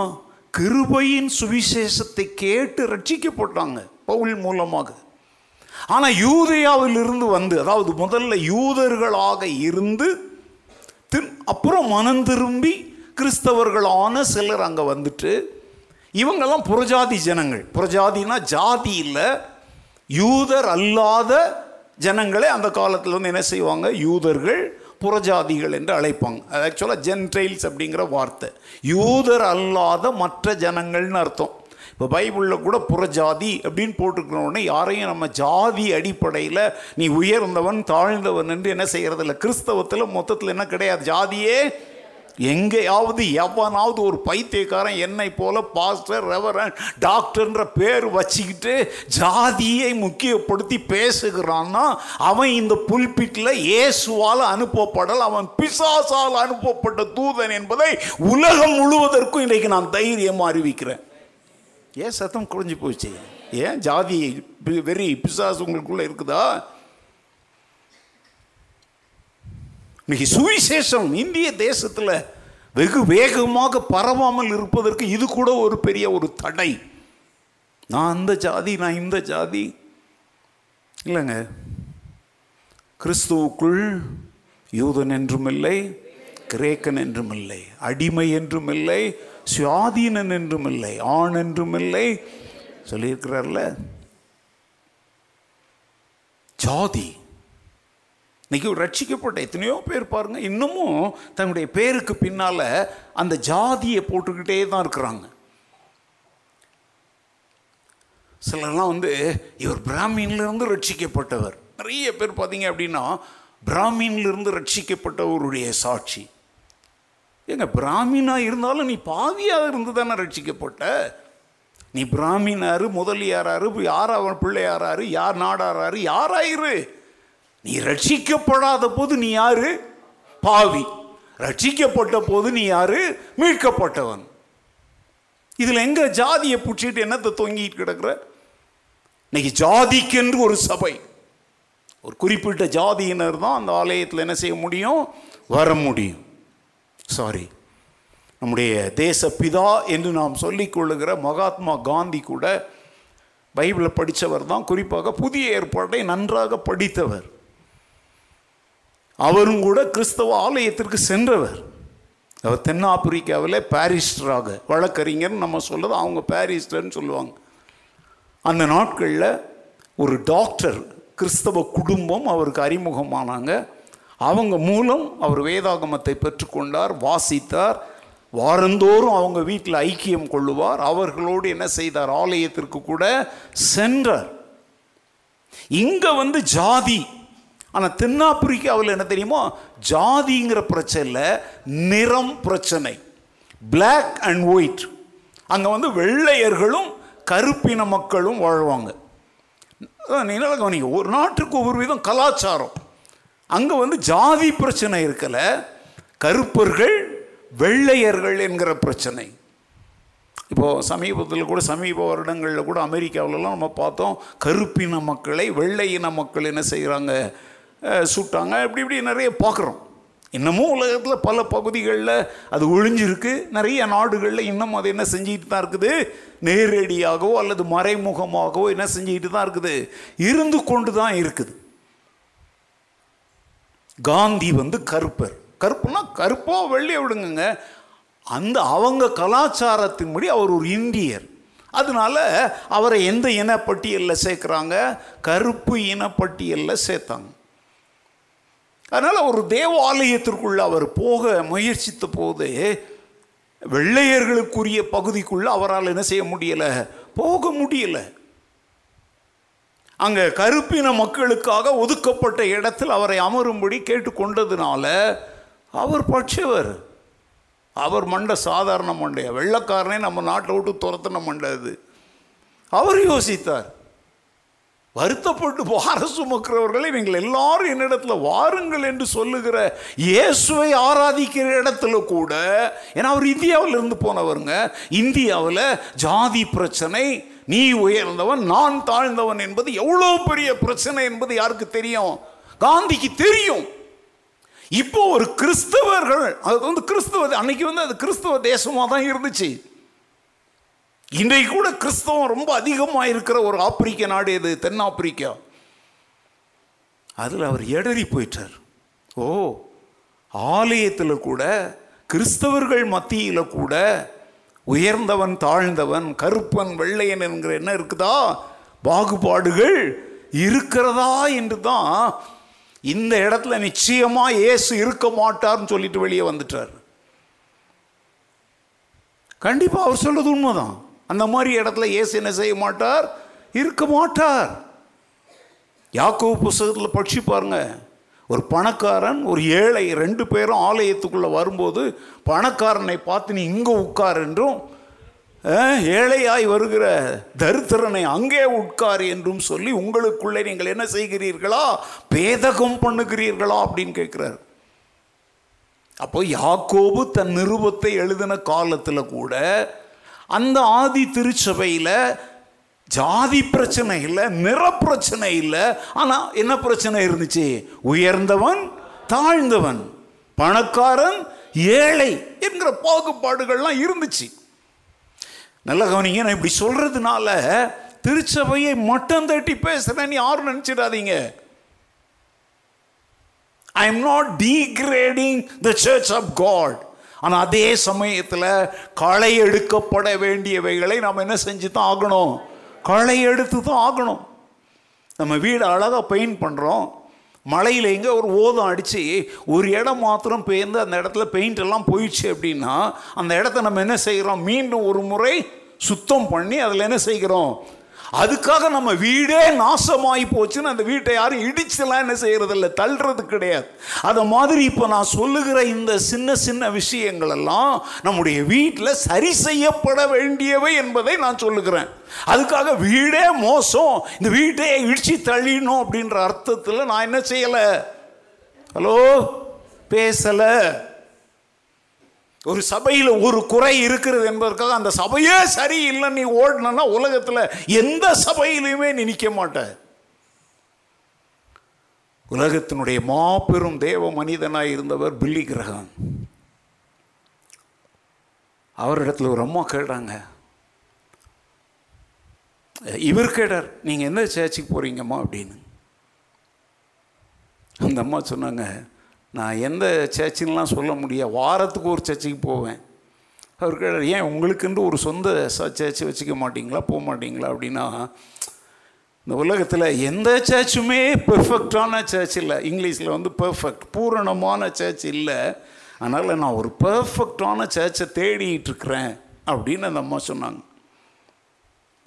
கிருபையின் சுவிசேஷத்தை கேட்டு ரட்சிக்கப்பட்டாங்க பவுல் மூலமாக. ஆனால் யூதேயாவிலிருந்து வந்து, அதாவது முதல்ல யூதர்களாக இருந்து தின் அப்புறம் மனம் திரும்பி கிறிஸ்தவர்களான சிலர் அங்கே வந்துட்டு, இவங்கெல்லாம் புறஜாதி ஜனங்கள். புறஜாதினா ஜாதி இல்லை, யூதர் அல்லாத ஜனங்களே அந்த காலத்தில் வந்து என்ன செய்வாங்க, யூதர்கள் புறஜாதிகள் என்று அழைப்பாங்க. அது ஆக்சுவலாக ஜென்டைல்ஸ் அப்படிங்கிற வார்த்தை, யூதர் அல்லாத மற்ற ஜனங்கள்னு அர்த்தம். இப்போ பைபிளில் கூட புறஜாதி அப்படின்னு போட்டுக்கணுன்னே யாரையும் நம்ம ஜாதி அடிப்படையில் நீ உயர்ந்தவன் தாழ்ந்தவன் என்று என்ன செய்கிறதில்ல. கிறிஸ்தவத்தில் மொத்தத்தில் என்ன கிடையாது, ஜாதியே. எங்கேயாவது எவனாவது ஒரு பைத்தியக்காரன் என்னை போல பாஸ்டர், ரெவரண்ட், டாக்டர்ன்ற பேர் வச்சுக்கிட்டு ஜாதியை முக்கியப்படுத்தி பேசுகிறான்னா அவன் இந்த புல்பிட்டில் இயேசுவால் அனுப்பப்படல், அவன் பிசாசால் அனுப்பப்பட்ட தூதன் என்பதை உலகம் முழுவதற்கும் இன்றைக்கு நான் தைரியமாக அறிவிக்கிறேன். ஏன் சத்தம் குறைஞ்சி போச்சு, ஏன் ஜாதி வெறி பிசாசு உங்களுக்குள்ளே இருக்குதா? இன்னைக்கு சுவிசேஷம் இந்திய தேசத்தில் வெகு வேகமாக பரவாமல் இருப்பதற்கு இது கூட ஒரு பெரிய ஒரு தடை. நான் அந்த ஜாதி, நான் இந்த ஜாதி இல்லைங்க. கிறிஸ்துவுக்குள் யூதன் என்றும் இல்லை, கிரேக்கன் என்றும் இல்லை, அடிமை என்றும் இல்லை, சுயாதீனன் என்றும் இல்லை, ஆண் என்றும் இல்லை சொல்லியிருக்கிறார்ல. ஜாதி இன்றைக்கி ரட்சிக்கப்பட்ட எத்தனையோ பேர் பாருங்கள், இன்னமும் தன்னுடைய பேருக்கு பின்னால் அந்த ஜாதியை போட்டுக்கிட்டே தான் இருக்கிறாங்க. சிலர்லாம் வந்து இவர் பிராமின்லேருந்து ரட்சிக்கப்பட்டவர். நிறைய பேர் பார்த்தீங்க அப்படின்னா பிராமின்லேருந்து ரட்சிக்கப்பட்டவருடைய சாட்சி. ஏங்க, பிராமினாக இருந்தாலும் நீ பாவியாக இருந்து தானே ரட்சிக்கப்பட்ட. நீ பிராமினாரு, முதலியாராரு, யாராக பிள்ளையாராரு, யார் நாடாராரு, யாராயிரு. நீ ரட்சிக்கப்படாத போது நீ யாரு, பாவி. ரட்சிக்கப்பட்ட போது நீ யாரு? மீட்கப்பட்டவன். இதில் எங்கே ஜாதியை பிடிச்சிட்டு என்னத்தை தொங்கிட்டு கிடக்கிற? இன்னைக்கு ஜாதிக்கென்று ஒரு சபை, ஒரு குறிப்பிட்ட ஜாதியினர் தான் அந்த ஆலயத்தில் என்ன செய்ய முடியும், வர முடியும். சாரி, நம்முடைய தேச பிதா என்று நாம் சொல்லிக்கொள்ளுகிற மகாத்மா காந்தி கூட பைபிளை படித்தவர் தான், குறிப்பாக புதிய ஏற்பாட்டை நன்றாக படித்தவர். அவரும் கூட கிறிஸ்தவ ஆலயத்திற்கு சென்றவர். அவர் தென்னாப்பிரிக்காவில் பாரிஸ்டராக, வழக்கறிஞர் நம்ம சொல்கிறது, அவங்க பாரிஸ்டர்ன்னு சொல்லுவாங்க. அந்த நாட்களில் ஒரு டாக்டர் கிறிஸ்தவ குடும்பம் அவருக்கு அறிமுகமானாங்க. அவங்க மூலம் அவர் வேதாகமத்தை பெற்றுக்கொண்டார், வாசித்தார். வாரந்தோறும் அவங்க வீட்டில் ஐக்கியம் கொள்ளுவார். அவர்களோடு என்ன செய்தார்? ஆலயத்திற்கு கூட சென்றார். இங்கே வந்து ஜாதி, ஆனால் தென்னாப்பிரிக்காவில் என்ன தெரியுமோ, ஜாதிங்கிற பிரச்சனை இல்லை, நிறம் பிரச்சனை, பிளாக் அண்ட் ஒயிட். அங்கே வந்து வெள்ளையர்களும் கருப்பின மக்களும் வாழ்வாங்க. நீங்களாக கவனிங்க, ஒரு நாட்டுக்கு ஒவ்வொரு விதம் கலாச்சாரம். அங்கே வந்து ஜாதி பிரச்சனை இருக்கல, கருப்பர்கள் வெள்ளையர்கள் என்கிற பிரச்சனை. இப்போது சமீபத்தில் கூட, சமீப வருடங்களில் கூட அமெரிக்காவிலலாம் நம்ம பார்த்தோம், கருப்பின மக்களை வெள்ளையின மக்கள் என்ன செய்கிறாங்க, சுட்டாங்க. இப்படி இப்படி நிறைய பார்க்குறோம். இன்னமும் உலகத்தில் பல பகுதிகளில் அது ஒழிஞ்சிருக்கு. நிறைய நாடுகளில் இன்னமும் அது என்ன செஞ்சுக்கிட்டு தான் இருக்குது, நேரடியாகவோ அல்லது மறைமுகமாகவோ என்ன செஞ்சுக்கிட்டு தான் இருக்குது, இருந்து கொண்டு தான் இருக்குது. காந்தி வந்து கருப்பர், கருப்புனா கருப்போ வெள்ளையோ விடுங்க, அந்த அவங்க கலாச்சாரத்தின்படி அவர் ஒரு இந்தியர். அதனால அவரை எந்த இனப்பட்டியலில் சேர்க்குறாங்க, கருப்பு இனப்பட்டியலில் சேர்த்தாங்க. அதனால் ஒரு தேவாலயத்திற்குள்ளே அவர் போக முயற்சித்த போது வெள்ளையர்களுக்குரிய பகுதிக்குள்ளே அவரால் என்ன செய்ய முடியலை, போக முடியலை. அங்கே கருப்பின மக்களுக்காக ஒதுக்கப்பட்ட இடத்தில் அவரை அமரும்படி கேட்டுக்கொண்டதுனால அவர் பட்சவர். அவர் மண்டை சாதாரண மண்டையா, வெள்ளைக்காரனே நம்ம நாட்டை விட்டு துரத்தின மண்டை அது. அவர் யோசித்தார், வருத்தப்பட்டு வார சுமக்கிறவர்களை நீங்கள் எல்லாரும் என்னிடத்தில் வாருங்கள் என்று சொல்லுகிற இயேசுவை ஆராதிக்கிற இடத்துல கூட, ஏன்னா அவர் இந்தியாவில் இருந்து போனவருங்க, இந்தியாவில் ஜாதி பிரச்சனை, நீ உயர்ந்தவன் நான் தாழ்ந்தவன் என்பது எவ்வளோ பெரிய பிரச்சனை என்பது யாருக்கு தெரியும்? காந்திக்கு தெரியும். இப்போ ஒரு கிறிஸ்தவர்கள், அது வந்து கிறிஸ்தவ, அன்னைக்கு வந்து அது கிறிஸ்தவ தேசமாக தான் இருந்துச்சு. இன்றைக்கு கூட கிறிஸ்தவம் ரொம்ப அதிகமாக இருக்கிற ஒரு ஆப்பிரிக்க நாடு எது? தென்னாப்பிரிக்கா. அதில் அவர் எடறி போயிட்டார். ஓ, ஆலயத்தில் கூட கிறிஸ்தவர்கள் மத்தியில் கூட உயர்ந்தவன் தாழ்ந்தவன் கருப்பன் வெள்ளையன் என்கிற என்ன இருக்குதா, பாகுபாடுகள் இருக்கிறதா என்று தான் இந்த இடத்துல நிச்சயமாக இயேசு இருக்க மாட்டார்னு சொல்லிட்டு வெளியே வந்துட்டார். கண்டிப்பாக அவர் சொல்கிறது உண்மைதான். அந்த மாதிரி இடத்துல இயேசு என்ன செய்ய மாட்டார், இருக்க மாட்டார். யாக்கோபு புஸ்தகத்தில் படிச்சு பாருங்க, ஒரு பணக்காரன் ஒரு ஏழை ரெண்டு பேரும் ஆலயத்துக்குள்ளே வரும்போது பணக்காரனை பார்த்து நீ இங்கே உட்கார் என்றும், ஏழையாய் வருகிற தரித்திரனை அங்கே உட்கார் என்றும் சொல்லி உங்களுக்குள்ளே நீங்கள் என்ன செய்கிறீர்களா, பேதகம் பண்ணுகிறீர்களா அப்படின்னு கேட்குறார். அப்போ யாக்கோபு தன் நிருபத்தை எழுதின காலத்தில் கூட அந்த ஆதி திருச்சபையில் ஜாதி பிரச்சனை இல்லை, நிற பிரச்சனை இல்லை. ஆனால் என்ன பிரச்சனை இருந்துச்சு? உயர்ந்தவன் தாழ்ந்தவன், பணக்காரன் ஏழை என்கிற பாகுபாடுகள்லாம் இருந்துச்சு. நல்ல கவனிங்க, நான் இப்படி சொல்கிறதுனால திருச்சபையை மட்டம் தட்டி பேசுகிறேன்னு யாரும் நினச்சிடாதீங்க. I am not degrading the church of God. ஆனால் அதே சமயத்தில் களை எடுக்கப்பட வேண்டியவைகளை நாம் என்ன செஞ்சு தான் ஆகணும், களை எடுத்து தான் ஆகணும். நம்ம வீடு அழகாக பெயிண்ட் பண்ணுறோம், மழையில் எங்கே ஒரு ஓதம் அடித்து ஒரு இடம் மாத்திரம் பெயர்ந்து அந்த இடத்துல பெயிண்ட் எல்லாம் போயிடுச்சு அப்படின்னா அந்த இடத்த நம்ம என்ன செய்கிறோம், மீண்டும் ஒரு முறை சுத்தம் பண்ணி அதில் என்ன செய்கிறோம். அதுக்காக நம்ம வீடே நாசமாகி போச்சுன்னு அந்த வீட்டை யாரும் இடிச்செல்லாம் என்ன செய்கிறதில்ல, தள்ளுறது கிடையாது. அதை மாதிரி இப்போ நான் சொல்லுகிற இந்த சின்ன சின்ன விஷயங்களெல்லாம் நம்முடைய வீட்டில் சரி செய்யப்பட வேண்டியவை என்பதை நான் சொல்லுகிறேன். அதுக்காக வீடே மோசம், இந்த வீட்டை இடித்து தள்ளிடணும் அப்படின்ற அர்த்தத்தில் நான் என்ன செய்யலை, ஹலோ பேசலை. ஒரு சபையில் ஒரு குறை இருக்கிறது என்பதற்காக அந்த சபையே சரி இல்லை நீ ஓடணும்னா உலகத்தில் எந்த சபையிலையுமே நீ நிற்க மாட்ட. உலகத்தினுடைய மாபெரும் தேவ மனிதனாக இருந்தவர் பில்லி கிரஹாம். அவரிடத்துல ஒரு அம்மா கேட்டாங்க, இவர் கேட்டார், நீங்கள் என்ன சேர்ச்சிக்கு போகிறீங்கம்மா அப்படின்னு. அந்த அம்மா சொன்னாங்க, நான் எந்த சர்ச்சின்லாம் சொல்ல முடியாது, வாரத்துக்கு ஒரு சர்ச்சுக்கு போவேன். அவர் கேட்டார், ஏன் உங்களுக்குன்ட்டு ஒரு சொந்த சர்ச்சு வச்சுக்க மாட்டிங்களா, போக மாட்டிங்களா அப்படின்னா, இந்த உலகத்தில் எந்த சர்ச்சுமே பெர்ஃபெக்டான சர்ச் இல்லை, இங்கிலீஷில் வந்து பெர்ஃபெக்ட் பூரணமான சர்ச் இல்லை, அதனால் நான் ஒரு பெர்ஃபெக்டான சர்ச்சை தேடிகிட்ருக்கிறேன் அப்படின்னு அந்த அம்மா சொன்னாங்க.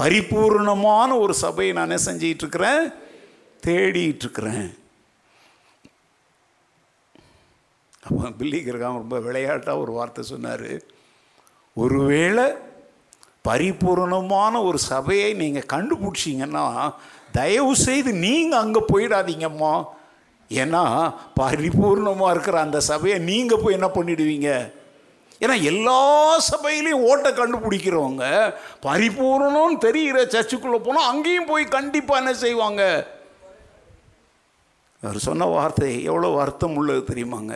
பரிபூர்ணமான ஒரு சபையை நான் என்ன செஞ்சிகிட்ருக்கிறேன், தேடிகிட்ருக்கிறேன். அப்போ பில்லி கிரஹாம் ரொம்ப விளையாட்டாக ஒரு வார்த்தை சொன்னார், ஒருவேளை பரிபூர்ணமான ஒரு சபையை நீங்கள் கண்டுபிடிச்சிங்கன்னா தயவுசெய்து நீங்கள் அங்கே போயிடாதீங்கம்மா, ஏன்னா பரிபூர்ணமாக இருக்கிற அந்த சபையை நீங்கள் போய் என்ன பண்ணிடுவீங்க. ஏன்னா எல்லா சபையிலையும் ஓட்டை கண்டுபிடிக்கிறவங்க பரிபூர்ணம்னு தெரிகிற சர்ச்சுக்குள்ளே போனால் அங்கேயும் போய் கண்டிப்பாக என்ன செய்வாங்க. அவர் சொன்ன வார்த்தை எவ்வளோ அர்த்தம் உள்ளது தெரியுமாங்க.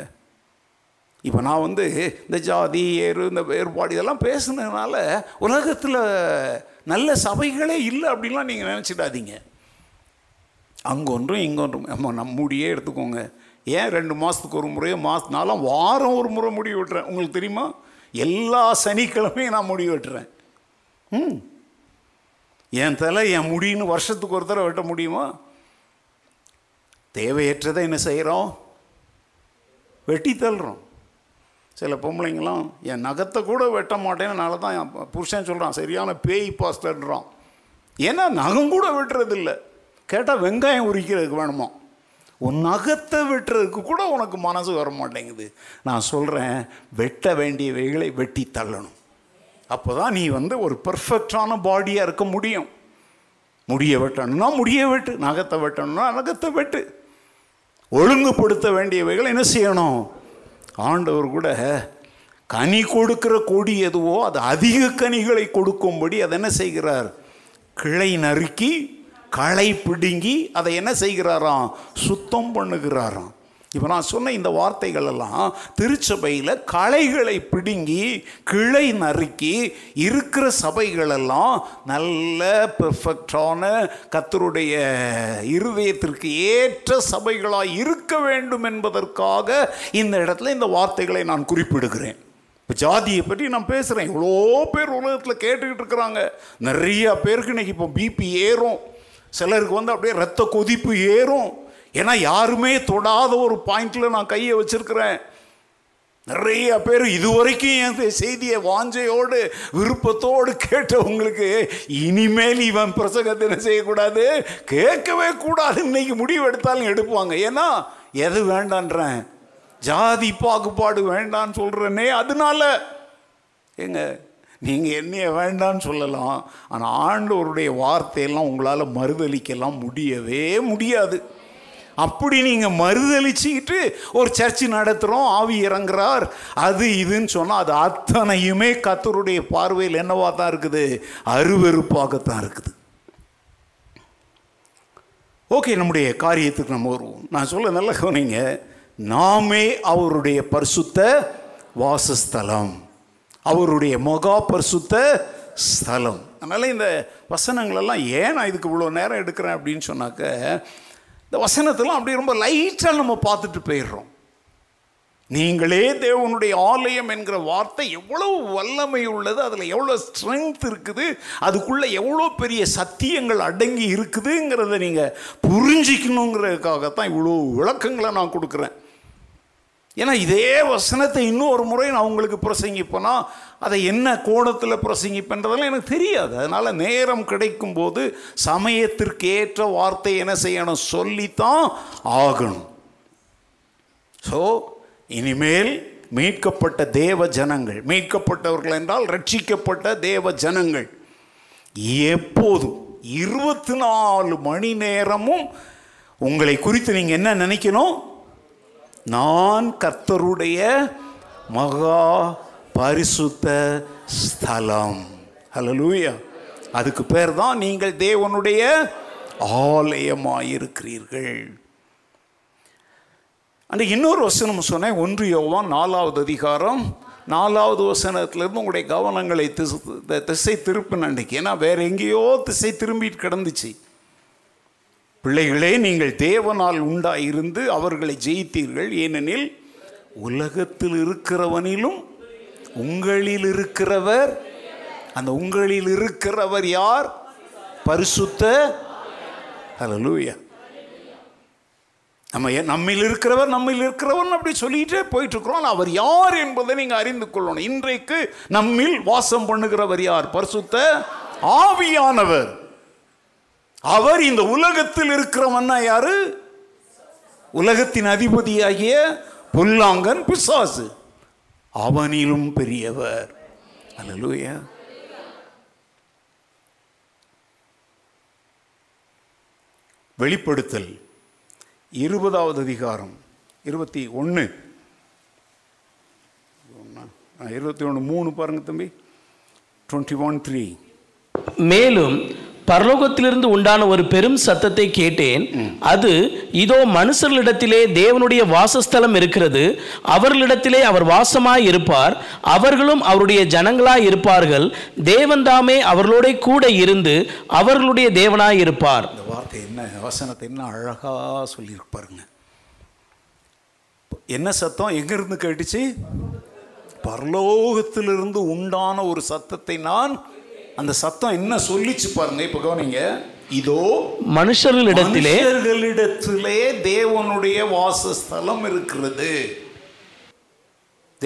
இப்போ நான் வந்து இந்த ஜாதி ஏறு இந்த வேறுபாடு இதெல்லாம் பேசுனதுனால உலகத்தில் நல்ல சபைகளே இல்லை அப்படின்லாம் நீங்கள் நினச்சிடாதீங்க. அங்கொன்றும் இங்கொன்றும் நம்ம நம்முடியே எடுத்துக்கோங்க. ஏன் ரெண்டு மாதத்துக்கு ஒரு முறையோ மாதத்துனாலும் வாரம் ஒரு முறை முடிவு விட்டுறேன். உங்களுக்கு தெரியுமா, எல்லா சனிக்கிழமையும் நான் முடிவு வெட்டுறேன். ம் என் தலை என் முடின்னு வருஷத்துக்கு ஒரு தடவை வெட்ட முடியுமா? தேவையற்றதை என்ன செய்கிறோம், வெட்டி தள்ளுறோம். சில பொம்பளைங்களாம் என் நகத்தை கூட வெட்ட மாட்டேன்னால தான் என் புருஷன் சொல்கிறான் சரியான பேய் பாஸ்டர்ன்றான். ஏன்னா நகம் கூட வெட்டுறதில்லை, கேட்டால் வெங்காயம் உரிக்கிறதுக்கு வேணுமா, உன் நகத்தை வெட்டுறதுக்கு கூட உனக்கு மனசு வர மாட்டேங்குது. நான் சொல்கிறேன், வெட்ட வேண்டிய வகைகளை வெட்டி தள்ளணும். அப்போ தான் நீ வந்து ஒரு பர்ஃபெக்டான பாடியாக இருக்க முடியும். முடிய வெட்டணும்னா முடிய வெட்டு, நகத்தை வெட்டணும்னா நகத்தை வெட்டு. ஒழுங்குபடுத்த வேண்டியவைகளை என்ன செய்யணும். ஆண்டவர் கூட கனி கொடுக்கிற கொடி எதுவோ அது அதிக கனிகளை கொடுக்கும்படி அதை என்ன செய்கிறார், கிளை நறுக்கி களை பிடுங்கி அதை என்ன செய்கிறாராம், சுத்தம் பண்ணுகிறாராம். இப்போ நான் சொன்ன இந்த வார்த்தைகள் எல்லாம் திருச்சபையில் களைகளை பிடுங்கி கிளை நறுக்கி இருக்கிற சபைகளெல்லாம் நல்ல பெர்ஃபெக்டான கர்த்தருடைய இருதயத்திற்கு ஏற்ற சபைகளாக இருக்க வேண்டும் என்பதற்காக இந்த இடத்துல இந்த வார்த்தைகளை நான் குறிப்பிடுகிறேன். இப்போ ஜாதியை பற்றி நான் பேசுகிறேன். இவ்வளோ பேர் உலகத்தில் கேட்டுக்கிட்டு இருக்கிறாங்க. நிறையா பேருக்கு இன்றைக்கி இப்போ பிபி ஏறும், சிலருக்கு வந்து அப்படியே இரத்த கொதிப்பு ஏறும். ஏன்னா யாருமே தொடாத ஒரு பாயிண்டில் நான் கையை வச்சுருக்கிறேன். நிறைய பேர் இதுவரைக்கும் என் செய்தியை வாஞ்சையோடு விருப்பத்தோடு கேட்டவங்களுக்கு இனிமேல் இவன் பிரசங்கத்தை என்ன செய்யக்கூடாது, கேட்கவே கூடாது, இன்னைக்கு முடிவு எடுத்தாலும் எடுப்பாங்க. ஏன்னா எது வேண்டான்றேன், ஜாதி பாகுபாடு வேண்டான்னு சொல்கிறேனே. அதனால ஏங்க நீங்கள் என்னைய வேண்டான்னு சொல்லலாம், ஆனால் ஆண்டவருடைய வார்த்தையெல்லாம் உங்களால் மறுதலிக்கலாம் முடியவே முடியாது. அப்படி நீங்கள் மறுதளிச்சுக்கிட்டு ஒரு சர்ச்சு நடத்துகிறோம், ஆவி இறங்குறார், அது இதுன்னு சொன்னால் அது அத்தனையுமே கர்த்தருடைய பார்வையில் என்னவாக தான் இருக்குது, அருவெறுப்பாகத்தான் இருக்குது. ஓகே, நம்முடைய காரியத்துக்கு நம்ம வருவோம். நான் சொல்ல நல்லா சொன்னீங்க, நாமே அவருடைய பரிசுத்த வாசஸ்தலம், அவருடைய மகா பரிசுத்த ஸ்தலம். அதனால் இந்த வசனங்களெல்லாம் ஏன் நான் இதுக்கு இவ்வளோ நேரம் எடுக்கிறேன் அப்படின்னு சொன்னாக்க, இந்த வசனத்தெல்லாம் அப்படியே ரொம்ப லைட்டாக நம்ம பார்த்துட்டு போயிடுறோம். நீங்களே தேவனுடைய ஆலயம் என்கிற வார்த்தை எவ்வளவு வல்லமை உள்ளது, அதில் எவ்வளோ ஸ்ட்ரென்த் இருக்குது, அதுக்குள்ளே எவ்வளோ பெரிய சத்தியங்கள் அடங்கி இருக்குதுங்கிறத நீங்கள் புரிஞ்சிக்கணுங்கிறதுக்காகத்தான் இவ்வளோ விளக்கங்களை நான் கொடுக்குறேன். ஏன்னா இதே வசனத்தை இன்னொரு முறை நான் உங்களுக்கு பிரசங்கிப்பேன்னா அதை என்ன கோணத்தில் பிரசங்கிப்பேன்றதெல்லாம் எனக்கு தெரியாது. அதனால் நேரம் கிடைக்கும்போது சமயத்திற்கு ஏற்ற வார்த்தை என்ன செய்யணும், சொல்லித்தான் ஆகணும். ஸோ இனிமேல் மீட்கப்பட்ட தேவ ஜனங்கள், மீட்கப்பட்டவர்கள் என்றால் ரட்சிக்கப்பட்ட தேவ ஜனங்கள், எப்போதும் இருபத்தி நாலு மணி நேரமும் உங்களை குறித்து நீங்கள் என்ன நினைக்கணும், நான் கர்த்தருடைய மகா பரிசுத்த ஸ்தலம். ஹல்லேலூயா. அதுக்கு பேர் தான் நீங்கள் தேவனுடைய ஆலயமாயிருக்கிறீர்கள். அந்த இன்னொரு வசனம் சொன்னேன், ஒன்று யோவான் நாலாவது அதிகாரம் நாலாவது வசனத்திலிருந்து உங்களுடைய கவனங்களை திசை திசை திருப்பின அன்றைக்கு. ஏன்னா வேற எங்கேயோ திசை திரும்பிட்டு கிடந்துச்சு. பிள்ளைகளே, நீங்கள் தேவனால் உண்டாயிருந்து அவர்களை ஜெயித்தீர்கள், ஏனெனில் உலகத்தில் இருக்கிறவனிலும் உங்களில் இருக்கிறவர். அந்த உங்களில் இருக்கிறவர் யார்? பரிசுத்த. ஹல்லேலூயா. நம்ம நம்மில் இருக்கிறவர் நம்மில் இருக்கிறவர் அப்படி சொல்லிகிட்டே போயிட்டுருக்குறோம். அவர் யார் என்பதை நீங்கள் அறிந்து கொள்ளணும். இன்றைக்கு நம்மில் வாசம் பண்ணுகிறவர் யார்? பரிசுத்த ஆவியானவர். அவர் இந்த உலகத்தில் இருக்கிறவன்னா யாரு? உலகத்தின் அதிபதியாகிய பொல்லாங்கன் பிசாசு. அவனிலும் பெரியவர். ஹல்லேலூயா. வெளிப்படுத்தல் இருபதாவது அதிகாரம் இருபத்தி ஒன்று இருபத்தி ஒன்று மூணு பாருங்க தம்பி. டுவெண்ட்டி ஒன் த்ரீ மேலும் பரலோகத்திலிருந்து உண்டான ஒரு பெரும் சத்தத்தை கேட்டேன். அது, இதோ மனுஷர்களிடத்திலே தேவனுடைய வாசஸ்தலம் இருக்கிறது, அவர்களிடத்திலே அவர் வாசமாய் இருப்பார், அவர்களும் அவருடைய ஜனங்களாய் இருப்பார்கள், தேவன் தாமே அவர்களோட கூட இருந்து அவர்களுடைய தேவனாய் இருப்பார். இந்த வார்த்தை என்ன, வசனத்தை என்ன அழகா சொல்லியிருப்பாருங்க. என்ன சத்தம் எங்கிருந்து கேட்டுச்சு? பரலோகத்திலிருந்து உண்டான ஒரு சத்தத்தை நான். அந்த சத்தம் என்ன சொல்லிச்சு பாருங்க, இப்ப கவனிங்க. இதோ மனுஷர்களிடத்திலே மனுஷர்களிடத்திலே தேவனுடைய வாசஸ்தலம் இருக்கிறது.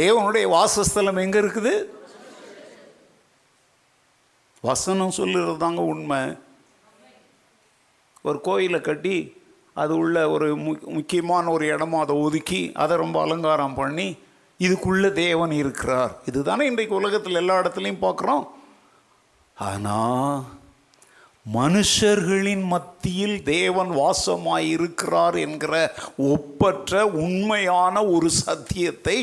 தேவனுடைய வாசஸ்தலம் எங்க இருக்குது? வசனம் சொல்லுறது தாங்க உண்மை. ஒரு கோயிலை கட்டி அது உள்ள ஒரு முக்கியமான ஒரு இடமா அதை ஒதுக்கி அதை ரொம்ப அலங்காரம் பண்ணி இதுக்குள்ள தேவன் இருக்கிறார். இதுதானே இன்றைக்கு உலகத்தில் எல்லா இடத்துலையும் பார்க்குறோம். ஆனால் மனுஷர்களின் மத்தியில் தேவன் வாசமாயிருக்கிறார் என்கிற ஒப்பற்ற உண்மையான ஒரு சத்தியத்தை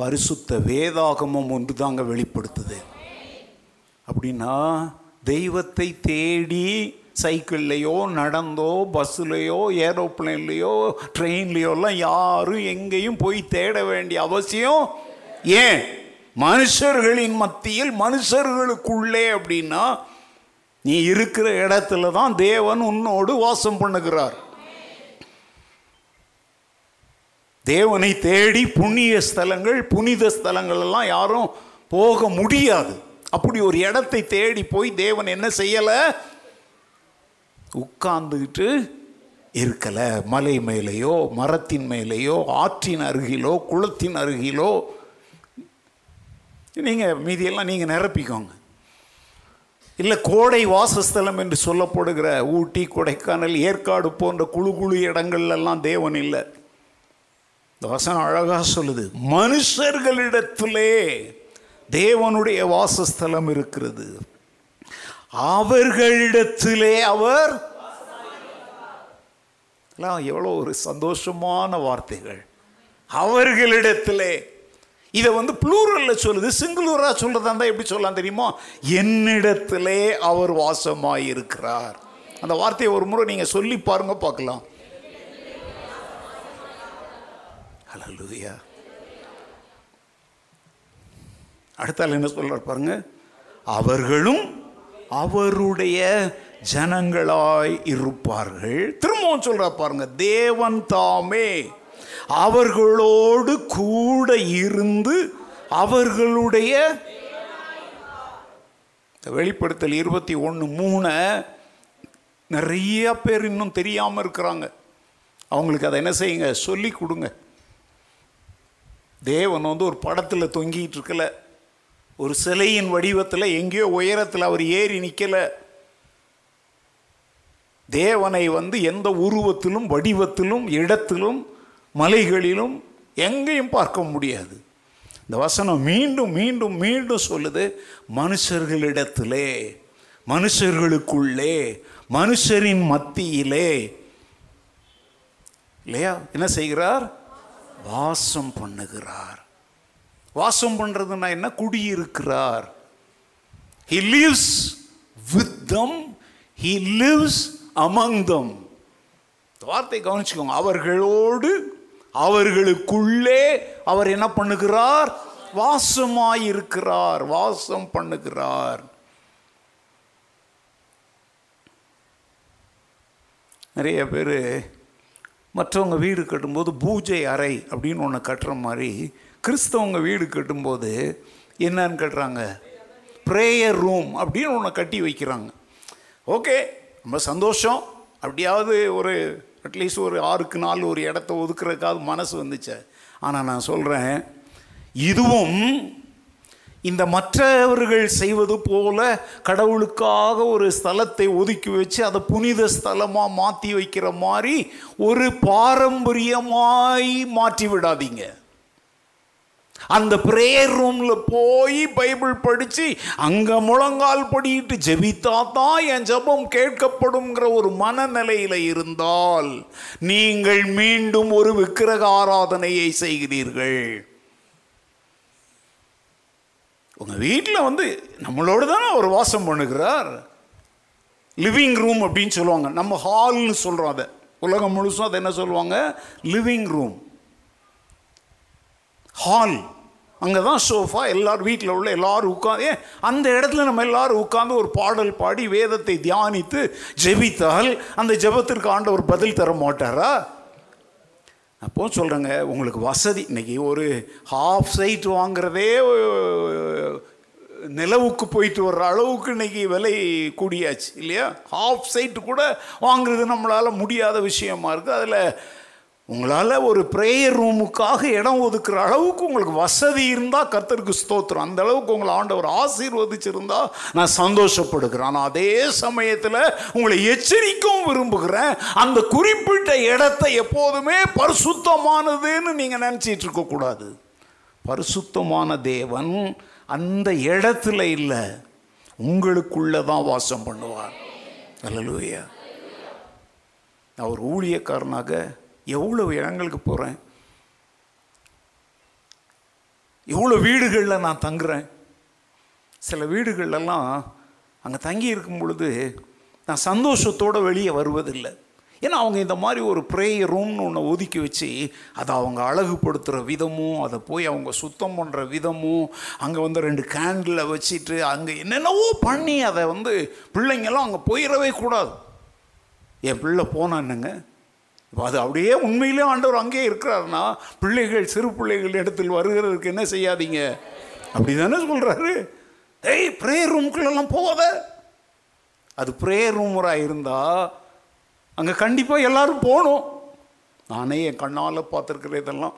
பரிசுத்த வேதாகமம் ஒன்று தாங்க வெளிப்படுத்துது. அப்படின்னா தெய்வத்தை தேடி சைக்கிள்லையோ நடந்தோ பஸ்ஸுலையோ ஏரோப்ளைன்லையோ ட்ரெயின்லையோலாம் யாரும் எங்கேயும் போய் தேட வேண்டிய அவசியம் ஏன்? மனுஷர்களின் மத்தியில் மனுஷர்களுக்குள்ளே அப்படின்னா நீ இருக்கிற இடத்துல தான் தேவன் உன்னோடு வாசம் பண்ணுகிறார். தேவனை தேடி புண்ணிய ஸ்தலங்கள் புனித ஸ்தலங்கள் எல்லாம் யாரும் போக முடியாது. அப்படி ஒரு இடத்தை தேடி போய் தேவன் என்ன செய்யலை, உட்கார்ந்துக்கிட்டு இருக்கலை. மலை மேலேயோ மரத்தின் மேலேயோ ஆற்றின் அருகிலோ குளத்தின் அருகிலோ நீங்கள் மீதியெல்லாம் நீங்கள் நிரப்பிக்கோங்க. இல்லை கோடை வாசஸ்தலம் என்று சொல்லப்படுகிற ஊட்டி கொடைக்கானல் ஏற்காடு போன்ற குழு குழு இடங்கள்லாம் தேவன் இல்லை. இந்த வசனம் அழகாக சொல்லுது, மனுஷர்களிடத்திலே தேவனுடைய வாசஸ்தலம் இருக்கிறது, அவர்களிடத்திலே அவர். எவ்வளோ ஒரு சந்தோஷமான வார்த்தைகள். அவர்களிடத்திலே இதை வந்து ப்ளூரலில் சொல்லுது. சிங்குலூராக சொல்கிறதா இருந்தால் எப்படி சொல்லலாம் தெரியுமா? என்னிடத்திலே அவர் வாசமாயிருக்கிறார். அந்த வார்த்தையை ஒரு முறை நீங்கள் சொல்லி பாருங்க பார்க்கலாம். ஹல்லேலூயா. அடுத்தால் என்ன சொல்கிறார் பாருங்க, அவர்களும் அவருடைய ஜனங்களாய் இருப்பார்கள். திரும்பவும் சொல்கிறார் பாருங்க, தேவன் தாமே அவர்களோடு கூட இருந்து அவர்களுடைய. வெளிப்படுத்தல் இருபத்தி ஒன்று மூணு நிறைய பேர் இன்னும் தெரியாமல் இருக்கிறாங்க. அவங்களுக்கு அதை என்ன செய்யுங்க, சொல்லி கொடுங்க. தேவன் வந்து ஒரு படத்தில் தொங்கிட்டு இருக்கல, ஒரு சிலையின் வடிவத்தில் எங்கேயோ உயரத்தில் அவர் ஏறி நிற்கலை. தேவனை வந்து எந்த உருவத்திலும் வடிவத்திலும் இடத்திலும் மலைகளிலும் எங்கேயும் பார்க்க முடியாது. இந்த வசனம் மீண்டும் மீண்டும் மீண்டும் சொல்லுது, மனுஷர்களிடத்திலே மனுஷர்களுக்குள்ளே மனுஷரின் மத்தியிலே இல்லையா என்ன செய்கிறார்? வாசம் பண்ணுகிறார். வாசம் பண்றதுன்னா என்ன? குடியிருக்கிறார். He lives with them. He lives among them. வார்த்தை கவனிச்சுக்கோங்க. அவர்களோடு, அவர்களுக்குள்ளே அவர் என்ன பண்ணுகிறார்? வாசமாயிருக்கிறார், வாசம் பண்ணுகிறார். நிறைய பேர் மற்றவங்க வீடு கட்டும்போது பூஜை அறை அப்படின்னு ஒன்று கட்டுற மாதிரி கிறிஸ்தவங்க வீடு கட்டும்போது என்னன்னு கட்டுறாங்க? ப்ரேயர் ரூம் அப்படின்னு ஒன்று கட்டி வைக்கிறாங்க. ஓகே, ரொம்ப சந்தோஷம். அப்படியாவது ஒரு அட்லீஸ்ட் ஒரு ஆறுக்கு நாலு ஒரு இடத்த ஒதுக்குறதுக்காவது மனசு வந்துச்சு. ஆனால் நான் சொல்கிறேன், இதுவும் இந்த மற்றவர்கள் செய்வது போல கடவுளுக்காக ஒரு ஸ்தலத்தை ஒதுக்கி வச்சு அதை புனித ஸ்தலமாக மாற்றி வைக்கிற மாதிரி ஒரு பாரம்பரியமாய் மாற்றி விடாதீங்க. அந்த பிரேயர் ரூமில் போய் பைபிள் படித்து அங்கே முழங்கால் படிட்டு ஜெபித்தாதான் என் ஜெபம் கேட்கப்படும்ங்கிற ஒரு மனநிலையில் இருந்தால் நீங்கள் மீண்டும் ஒரு விக்கிரக ஆராதனையை செய்கிறீர்கள். உங்கள் வீட்டில் வந்து நம்மளோடு தானே அவர் வாசம் பண்ணுகிறார். லிவிங் ரூம் அப்படின்னு சொல்லுவாங்க, நம்ம ஹால்னு சொல்கிறோம். அதை உலகம் முழுசும் அதை என்ன சொல்லுவாங்க? Living room, hall. அங்கே தான் சோஃபா, எல்லோரும் வீட்டில் உள்ள எல்லோரும் உட்காந்து அந்த இடத்துல நம்ம எல்லோரும் உட்காந்து ஒரு பாடல் பாடி வேதத்தை தியானித்து ஜெபித்தால் அந்த ஜெபத்திற்கு ஆண்டவர் பதில் தர மாட்டாரா? அப்போது சொல்கிறேங்க, உங்களுக்கு வசதி இன்றைக்கி ஒரு ஹாஃப் சைட் வாங்கிறதே நிலவுக்கு போயிட்டு வர்ற அளவுக்கு இன்றைக்கி விலை கூடியாச்சு இல்லையா? ஹாஃப் சைட்டு கூட வாங்கிறது நம்மளால் முடியாத விஷயமா இருக்குது. அதில் உங்களால் ஒரு ப்ரேயர் ரூமுக்காக இடம் ஒதுக்குற அளவுக்கு உங்களுக்கு வசதி இருந்தால் கர்த்தருக்கு ஸ்தோத்திரம். அந்த அளவுக்கு உங்களை ஆண்டவர் ஆசீர்வதிச்சிருந்தால் நான் சந்தோஷப்படுகிறேன். ஆனால் அதே சமயத்தில் உங்களை எச்சரிக்கவும் விரும்புகிறேன், அந்த குறிப்பிட்ட இடத்தை எப்போதுமே பரிசுத்தமானதுன்னு நீங்கள் நினச்சிட்டு இருக்கக்கூடாது. பரிசுத்தமான தேவன் அந்த இடத்துல இல்லை, உங்களுக்குள்ளே தான் வாசம் பண்ணுவார். அல்லேலூயா. நான் ஒரு ஊழியக்காரனாக எவ்வளவு இடங்களுக்கு போகிறேன், எவ்வளோ வீடுகளில் நான் தங்குறேன். சில வீடுகளெல்லாம் அங்கே தங்கி இருக்கும் பொழுது நான் சந்தோஷத்தோடு வெளியே வருவதில்லை. ஏன்னா அவங்க இந்த மாதிரி ஒரு ப்ரேயர் ரூம்னு ஒன்று ஒதுக்கி வச்சு அதை அவங்க அழகுபடுத்துகிற விதமும், அதை போய் அவங்க சுத்தம் பண்ணுற விதமும், அங்கே வந்து ரெண்டு கேண்டிலை வச்சுட்டு அங்கே என்னென்னவோ பண்ணி அதை வந்து பிள்ளைங்கள்லாம் அங்கே போயிடவே கூடாது. என் பிள்ளை போனான்னுங்க, இப்போ அது அப்படியே உண்மையிலே ஆண்டவர் அங்கேயே இருக்கிறாருன்னா பிள்ளைகள், சிறு பிள்ளைகள் இடத்தில் வருகிறதுக்கு என்ன செய்யாதீங்க அப்படி தானே சொல்கிறாரு. ஏய், ப்ரேயர் ரூம்குள்ளெல்லாம் போகாத. அது ப்ரேயர் ரூமராக இருந்தால் அங்கே கண்டிப்பாக எல்லோரும் போகணும். நானே என் கண்ணால் பார்த்துருக்குற இதெல்லாம்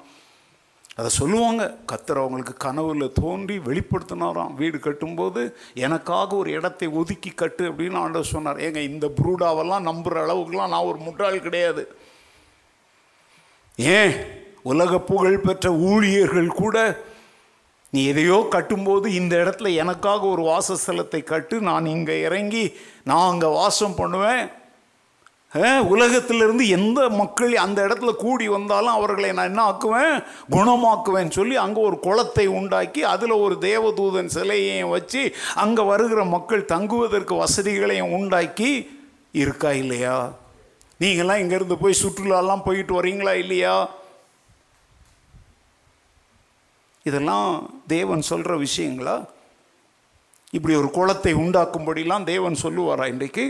அதை சொல்லுவாங்க. கர்த்தர் அவங்களுக்கு கனவுல தோன்றி வெளிப்படுத்தினாராம், வீடு கட்டும்போது எனக்காக ஒரு இடத்தை ஒதுக்கி கட்டு அப்படின்னு ஆண்டவர் சொன்னார். ஏங்க, இந்த புரூடாவெல்லாம் நம்புகிற அளவுக்குலாம் நான் ஒரு முட்டாள் கிடையாது. ஏன், உலக புகழ் பெற்ற ஊழியர்கள் கூட நீ எதையோ கட்டும்போது இந்த இடத்துல எனக்காக ஒரு வாசஸ்தலத்தை கட்டு, நான் இங்கே இறங்கி நான் அங்கே வாசம் பண்ணுவேன், உலகத்திலிருந்து எந்த மக்கள் அந்த இடத்துல கூடி வந்தாலும் அவர்களை நான் என்ன ஆக்குவேன்? குணமாக்குவேன்னு சொல்லி அங்கே ஒரு குளத்தை உண்டாக்கி அதில் ஒரு தேவதூதன் சிலையையும் வச்சு அங்கே வருகிற மக்கள் தங்குவதற்கு வசதிகளையும் உண்டாக்கி இருக்கா இல்லையா? நீங்கள்லாம் இங்கேருந்து போய் சுற்றுலாலாம் போயிட்டு வரீங்களா இல்லையா? இதெல்லாம் தேவன் சொல்கிற விஷயங்களா? இப்படி ஒரு குளத்தை உண்டாக்கும்படிலாம் தேவன் சொல்லுவாரா இன்றைக்கு?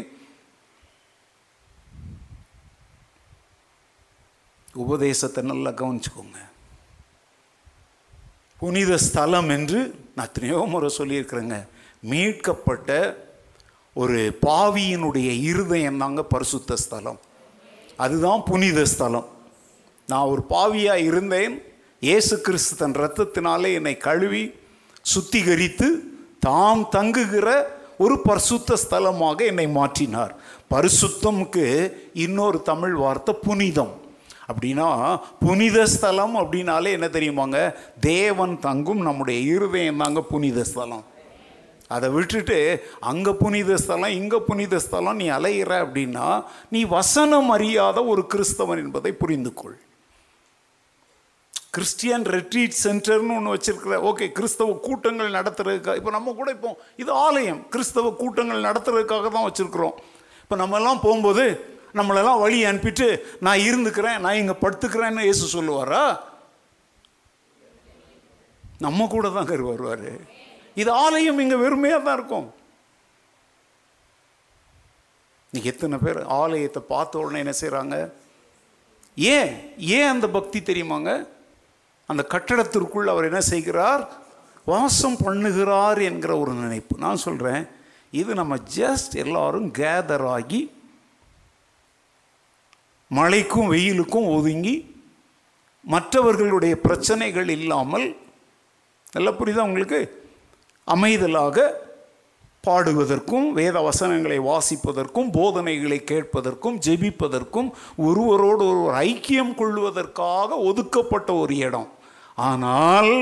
உபதேசத்தை நல்லா கவனிச்சுக்கோங்க. புனித ஸ்தலம் என்று நான் எத்தனையோ முறை சொல்லியிருக்கிறேங்க. மீட்கப்பட்ட ஒரு பாவியினுடைய இருதயம் தாங்க பரிசுத்த ஸ்தலம், அதுதான் புனித ஸ்தலம். நான் ஒரு பாவியாக இருந்தேன், இயேசு கிறிஸ்து தன் இரத்தத்தினாலே என்னை கழுவி சுத்திகரித்து தாம் தங்குகிற ஒரு பரிசுத்த ஸ்தலமாக என்னை மாற்றினார். பரிசுத்தம்க்கு இன்னொரு தமிழ் வார்த்தை புனிதம். அப்படின்னா புனித ஸ்தலம் அப்படின்னாலே என்ன தெரியுமாங்க? தேவன் தங்கும் நம்முடைய இருதயம் தாங்க புனித ஸ்தலம். அதை விட்டுட்டு அங்கே புனித ஸ்தலம் இங்கே புனித ஸ்தலம் நீ அலையிற அப்படின்னா நீ வசனம் அறியாத ஒரு கிறிஸ்தவன் என்பதை புரிந்து கொள். கிறிஸ்டியன் ரெட்ரீட் சென்டர்னு ஒன்று வச்சுருக்குற, ஓகே, கிறிஸ்தவ கூட்டங்கள் நடத்துறதுக்காக. இப்போ நம்ம கூட இப்போ இது ஆலயம் கிறிஸ்தவ கூட்டங்கள் நடத்துறதுக்காக தான் வச்சுருக்குறோம். இப்போ நம்மெல்லாம் போகும்போது நம்மளெல்லாம் வழி அனுப்பிட்டு நான் இருந்துக்கிறேன், நான் இங்கே படுத்துக்கிறேன்னு இயேசு சொல்லுவாரா? நம்ம கூட தான் கரு வருவார். இது ஆலயம், இங்கே வெறுமையாக தான் இருக்கும். இன்னைக்கு எத்தனை பேர் ஆலயத்தை பார்த்த உடனே என்ன செய்கிறாங்க? ஏன் ஏன் அந்த பக்தி தெரியுமாங்க? அந்த கட்டடத்திற்குள் அவர் என்ன செய்கிறார்? வாசம் பண்ணுகிறார் என்கிற ஒரு நினைப்பு. நான் சொல்கிறேன், இது நம்ம ஜஸ்ட் எல்லாரும் கேதர் ஆகி மழைக்கும் வெயிலுக்கும் ஒதுங்கி மற்றவர்களுடைய பிரச்சனைகள் இல்லாமல், நல்லா புரியுதா உங்களுக்கு, அமைதலாக பாடுவதற்கும், வேத வசனங்களை வாசிப்பதற்கும், போதனைகளை கேட்பதற்கும், ஜெபிப்பதற்கும், ஒருவரோடு ஒருவர் ஐக்கியம் கொள்வதற்காக ஒதுக்கப்பட்ட ஒரு இடம். ஆனால்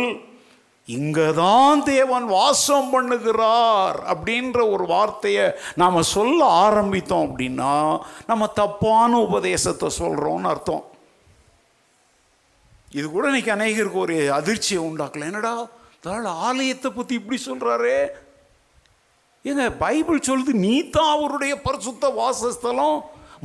இங்கே தான் தேவன் வாசம் பண்ணுகிறார் அப்படின்ற ஒரு வார்த்தையை நாம் சொல்ல ஆரம்பித்தோம் அப்படின்னா நம்ம தப்பான உபதேசத்தை சொல்கிறோன்னு அர்த்தம். இது கூட இன்னைக்கு அநேகருக்கு ஒரு அதிர்ச்சியை உண்டாக்கல. என்னடா ஆலயத்தை பற்றி இப்படி சொல்கிறாரு? ஏங்க, பைபிள் சொல்லுது, நீ தான் அவருடைய பரிசுத்த வாசஸ்தலம்.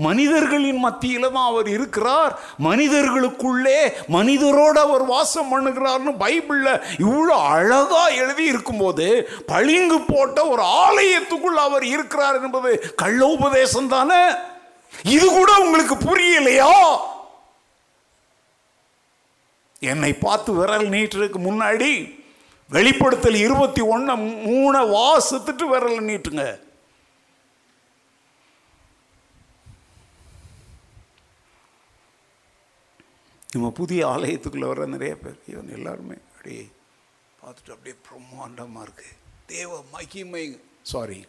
மனிதர்களின் மத்தியில் தான் அவர் இருக்கிறார், மனிதர்களுக்குள்ளே மனிதரோடு அவர் வாசம் பண்ணுகிறார்னு பைபிளில் இவ்வளோ அழகாக எழுதி இருக்கும்போது பளிங்கு போட்ட ஒரு ஆலயத்துக்குள் அவர் இருக்கிறார் என்பது கள்ள உபதேசம் தானே? இது கூட உங்களுக்கு புரியலையா? என்னை பார்த்து விரல் நீட்டுறதுக்கு முன்னாடி வெளிப்படுத்தல் இருபத்தி ஒன்று மூணு வாசத்துட்டு விரல் நீட்டுங்க. நம்ம புதிய ஆலயத்துக்குள்ளே வர நிறைய பேர் இவன் எல்லாருமே அப்படியே பார்த்துட்டு அப்படியே பிரம்மாண்டமாக இருக்கு, தேவ மகிமை. சாரி,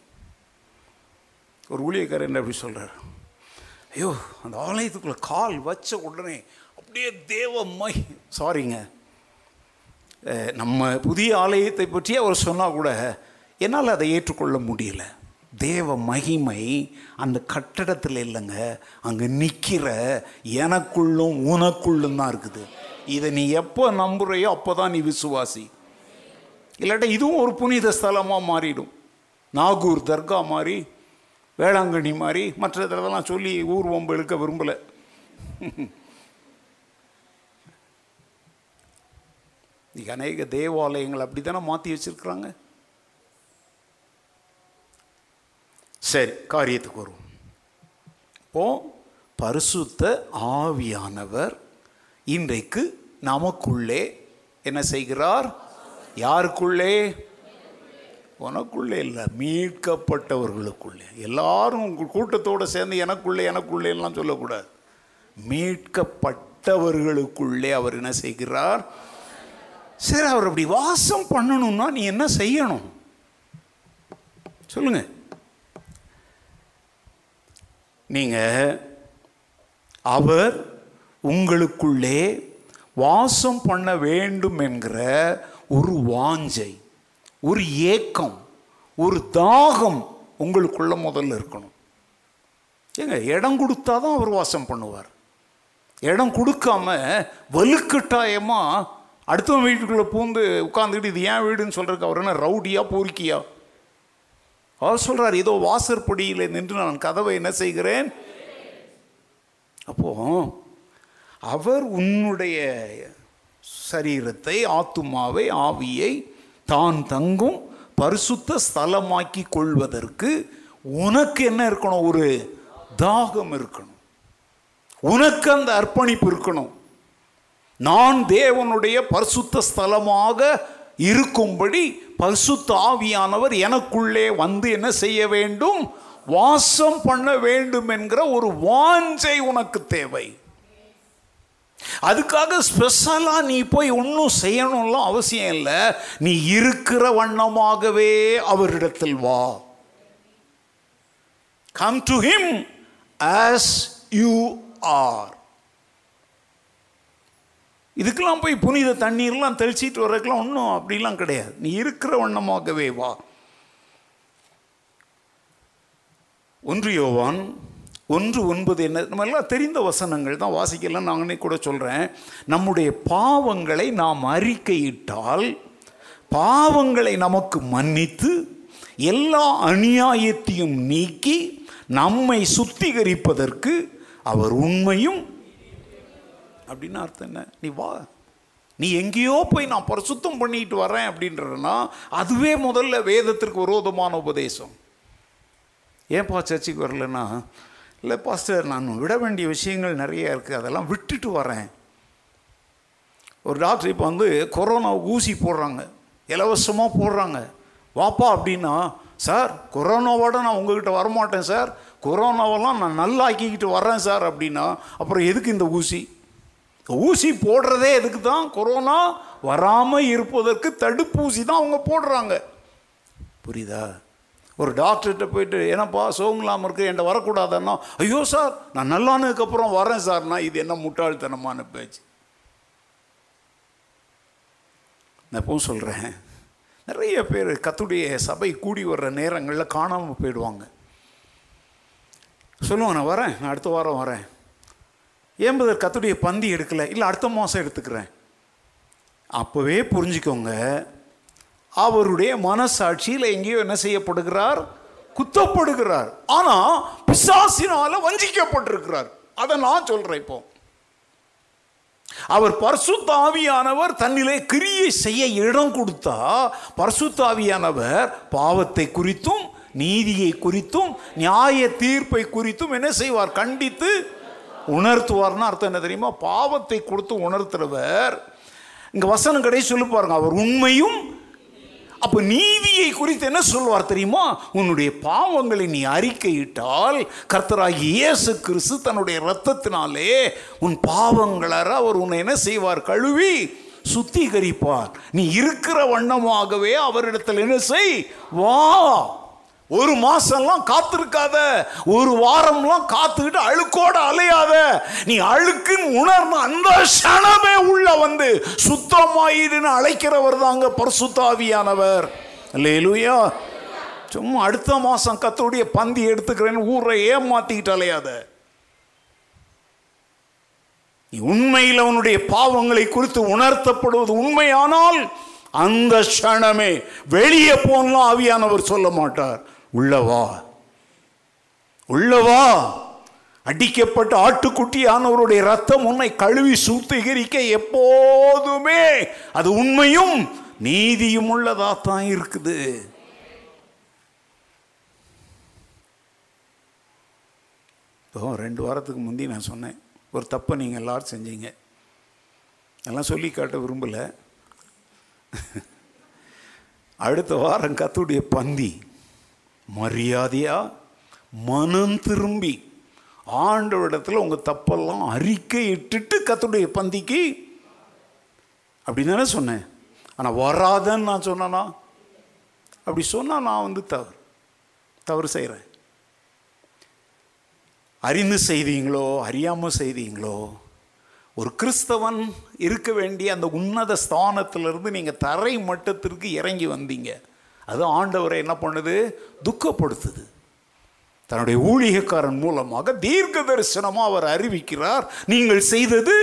ஒரு ஊழியக்காரர் என்ன அப்படி சொல்கிறார், ஐயோ அந்த ஆலயத்துக்குள்ளே கால் வச்ச உடனே அப்படியே தேவ மகி. சாரிங்க, நம்ம புதிய ஆலயத்தை பற்றி அவர் சொன்னால் கூட என்னால் அதை ஏற்றுக்கொள்ள முடியல. தேவ மகிமை அந்த கட்டடத்தில் இல்லைங்க, அங்கே நிற்கிற எனக்குள்ளும் உனக்குள்ளும் தான் இருக்குது. இதை நீ எப்போ நம்புறையோ அப்போ தான் நீ விசுவாசி. இல்லாட்டா இதுவும் ஒரு புனித ஸ்தலமாக மாறிடும். நாகூர் தர்கா மாதிரி, வேளாங்கண்ணி மாதிரி, மற்ற இதெல்லாம் சொல்லி ஊர் வம்பு இழுக்க விரும்பலை. இன்றைக்கி அநேக தேவாலயங்கள் அப்படி தானே மாற்றி வச்சுருக்குறாங்க. சரி, காரியத்துக்கு வருவோம். இப்போது பரிசுத்த ஆவியானவர் இன்றைக்கு நமக்குள்ளே என்ன செய்கிறார்? யாருக்குள்ளே? உனக்குள்ளே இல்லை, மீட்கப்பட்டவர்களுக்குள்ளே. எல்லாரும் கூட்டத்தோடு சேர்ந்து எனக்குள்ளே எனக்குள்ளேலாம் சொல்லக்கூடாது. மீட்கப்பட்டவர்களுக்குள்ளே அவர் என்ன செய்கிறார்? சரி, அவர் அப்படி வாசம் பண்ணணும்னா நீ என்ன செய்யணும் சொல்லுங்க? நீங்க அவர் உங்களுக்குள்ளே வாசம் பண்ண வேண்டும் என்கிற ஒரு வாஞ்சை, ஒரு ஏக்கம், ஒரு தாகம் உங்களுக்குள்ள முதல்ல இருக்கணும். ஏங்க, இடம் கொடுத்தாதான் அவர் வாசம் பண்ணுவார். இடம் கொடுக்காம வலுக்கட்டாயமா அடுத்தவன் வீட்டுக்குள்ளே பூந்து உட்காந்துக்கிட்டு இது ஏன் வீடுன்னு சொல்கிறதுக்கு அவர் என்ன ரவுடியா பொறுக்கியா? அவர் சொல்கிறார், ஏதோ வாசற்படியில் நின்று நான் கதவை என்ன செய்கிறேன். அப்போ அவர் உன்னுடைய சரீரத்தை, ஆத்துமாவை, ஆவியை தான் தங்கும் பரிசுத்த ஸ்தலமாக்கி கொள்வதற்கு உனக்கு என்ன இருக்கணும்? ஒரு தாகம் இருக்கணும், உனக்கு அந்த அர்ப்பணிப்பு இருக்கணும். நான் தேவனுடைய பரிசுத்த ஸ்தலமாக இருக்கும்படி பரிசுத்த ஆவியானவர் எனக்குள்ளே வந்து என்ன செய்ய வேண்டும்? வாசம் பண்ண வேண்டும் என்கிற ஒரு வாஞ்சை உனக்கு தேவை. அதுக்காக ஸ்பெஷலாக நீ போய் ஒன்றும் செய்யணும்லாம் அவசியம் இல்லை. நீ இருக்கிற வண்ணமாகவே அவரிடத்தில் வா. Come to him as you are. இதுக்கெல்லாம் போய் புனித தண்ணீர்லாம் தெளிச்சிட்டு வர்றதுக்கெல்லாம் ஒன்றும் அப்படிலாம் கிடையாது. நீ இருக்கிற வண்ணமாகவே வா. ஒன்று யோவான் ஒன்று ஒன்பது என்ன, நம்ம எல்லாம் தெரிந்த வசனங்கள் தான், வாசிக்கலாம். நான் அன்னைக்கு கூட சொல்கிறேன், நம்முடைய பாவங்களை நாம் அறிக்கையிட்டால் பாவங்களை நமக்கு மன்னித்து எல்லா அநியாயத்தையும் நீக்கி நம்மை சுத்திகரிப்பதற்கு அவர் உண்மையும். அப்படின்னு அர்த்தம் என்ன? நீ வா, நீ எங்கேயோ போய் நான் பரிசுத்தம் பண்ணிட்டு வரேன் அப்படின்றனா அதுவே முதல்ல வேதத்திற்கு விரோதமான உபதேசம். ஏன்ப்பா சர்ச்சைக்கு வரலன்னா, இல்லை பாஸ்டர் நான் விட வேண்டிய விஷயங்கள் நிறைய இருக்குது, அதெல்லாம் விட்டுட்டு வரேன். ஒரு டாக்டர் இப்போ வந்து கொரோனா ஊசி போடுறாங்க, இலவசமாக போடுறாங்க. வாப்பா அப்படின்னா, சார் கொரோனாவோட நான் உங்ககிட்ட வரமாட்டேன் சார், கொரோனாவெல்லாம் நான் நல்லா ஆக்கிக்கிட்டு வரேன் சார் அப்படின்னா, அப்புறம் எதுக்கு இந்த ஊசி? ஊசி போடுறதே எதுக்கு தான்? கொரோனா வராமல் இருப்பதற்கு தடுப்பூசி தான் அவங்க போடுறாங்க. புரியுதா? ஒரு டாக்டர்கிட்ட போயிட்டு ஏன்னாப்பா சோங்கலாமல் இருக்குது என்கிட்ட வரக்கூடாதுன்னா, ஐயோ சார் நான் நல்லானதுக்கப்புறம் வரேன் சார்னா, இது என்ன முட்டாள்தனமான பேச்சு? நான் எப்பவும் சொல்கிறேன், நிறைய பேர் கர்த்தருடைய சபை கூடி வர்ற நேரங்களில் காணாமல் போயிடுவாங்க. சொல்லுவாங்க, நான் வரேன், நான் அடுத்த வாரம் வரேன். ஏம்பதர் கர்த்தருடைய பந்தி எடுக்கலை, இல்லை அடுத்த மாதம் எடுத்துக்கிறேன். அப்போவே புரிஞ்சுக்கோங்க, அவருடைய மனசாட்சியில் எங்கேயோ என்ன செய்யப்படுகிறார்? குத்தப்படுகிறார். ஆனால் பிசாசினால் வஞ்சிக்கப்பட்டிருக்கிறார். அதை நான் சொல்கிறேன். இப்போ அவர் பரிசுத்த ஆவியானவர் தன்னிலே கிரியை செய்ய இடம் கொடுத்தா, பரிசுத்த ஆவியானவர் பாவத்தை குறித்தும் நீதியை குறித்தும் நியாய தீர்ப்பை குறித்தும் என்ன செய்வார்? கண்டித்து உணர்த்துவார்னு அர்த்தம் என்ன தெரியுமா? பாவத்தை கொடுத்து உணர்த்துறவர். இங்கே வசனம் கடைசி சொல்லி பாருங்க, அவர் உண்மையும். அப்போ நீதியை குறித்து என்ன சொல்வார் தெரியுமா? உன்னுடைய பாவங்களை நீ அறிக்கையிட்டால் கர்த்தராகிய இயேசு கிறிஸ்து தன்னுடைய இரத்தத்தினாலே உன் பாவங்களற அவர் உன்னை என்ன செய்வார்? கழுவி சுத்திகரிப்பார். நீ இருக்கிற வண்ணமாகவே அவரிடத்தில் என்ன செய்? வா. ஒரு மாசம்லாம் காத்திருக்காத, ஒரு வாரம்லாம் காத்துக்கிட்டு அழுக்கோடு அலையாத. நீ அழுக்குன்னு உணர்ந்து அந்த க்ஷணமே உள்ள வந்து சுத்தமாயிடுன்னு அழைக்கிறவர் தாங்க பரிசுத்த ஆவியானவர். அல்லேலூயா. சும்மா அடுத்த மாதம் கர்த்தருடைய பந்தி எடுத்துக்கிறேன்னு ஊரை ஏமாத்திக்கிட்டு அலையாத. நீ உண்மையில் அவனுடைய பாவங்களை குறித்து உணர்த்தப்படுவது உண்மையானால் அந்த க்ஷணமே வெளியே போனலாம் ஆவியானவர் சொல்ல மாட்டார். உள்ளவா, உள்ளவா. அடிக்கப்பட்ட ஆட்டுக்குட்டியானவருடைய ரத்தம் உன்னை கழுவி சுத்திகரிக்க எப்போதுமே அது உண்மையும் நீதியும் உள்ளதா தான் இருக்குது. இப்போ ரெண்டு வாரத்துக்கு முந்தி நான் சொன்னேன், ஒரு தப்பை நீங்கள் எல்லாரும் செஞ்சீங்க. எல்லாம் சொல்லி காட்ட விரும்பலை. அடுத்த வாரம் கர்த்தருடைய பந்தி மரியாதையா மனம் திரும்பி ஆண்டவரிடத்தில் உங்கள் தப்பெல்லாம் அறிக்கை இட்டுட்டு கர்த்தருடைய பந்திக்கு அப்படின்னு தானே சொன்னேன். ஆனால் வராதன்னு நான் சொன்னேன்னா, அப்படி சொன்னால் நான் வந்து தவறு தவறு செய்கிறேன். அறிந்து செய்தீங்களோ அறியாமல் செய்தீங்களோ, ஒரு கிறிஸ்தவன் இருக்க வேண்டிய அந்த உன்னத ஸ்தானத்திலிருந்து நீங்கள் தரை மட்டத்திற்கு இறங்கி வந்தீங்க. அது ஆண்டவரை என்ன பண்ணுது? துக்கப்படுத்துது. தன்னுடைய ஊழியக்காரன் மூலமாக தீர்க்க தரிசனமாக அவர் அறிவிக்கிறார், நீங்கள் செய்தது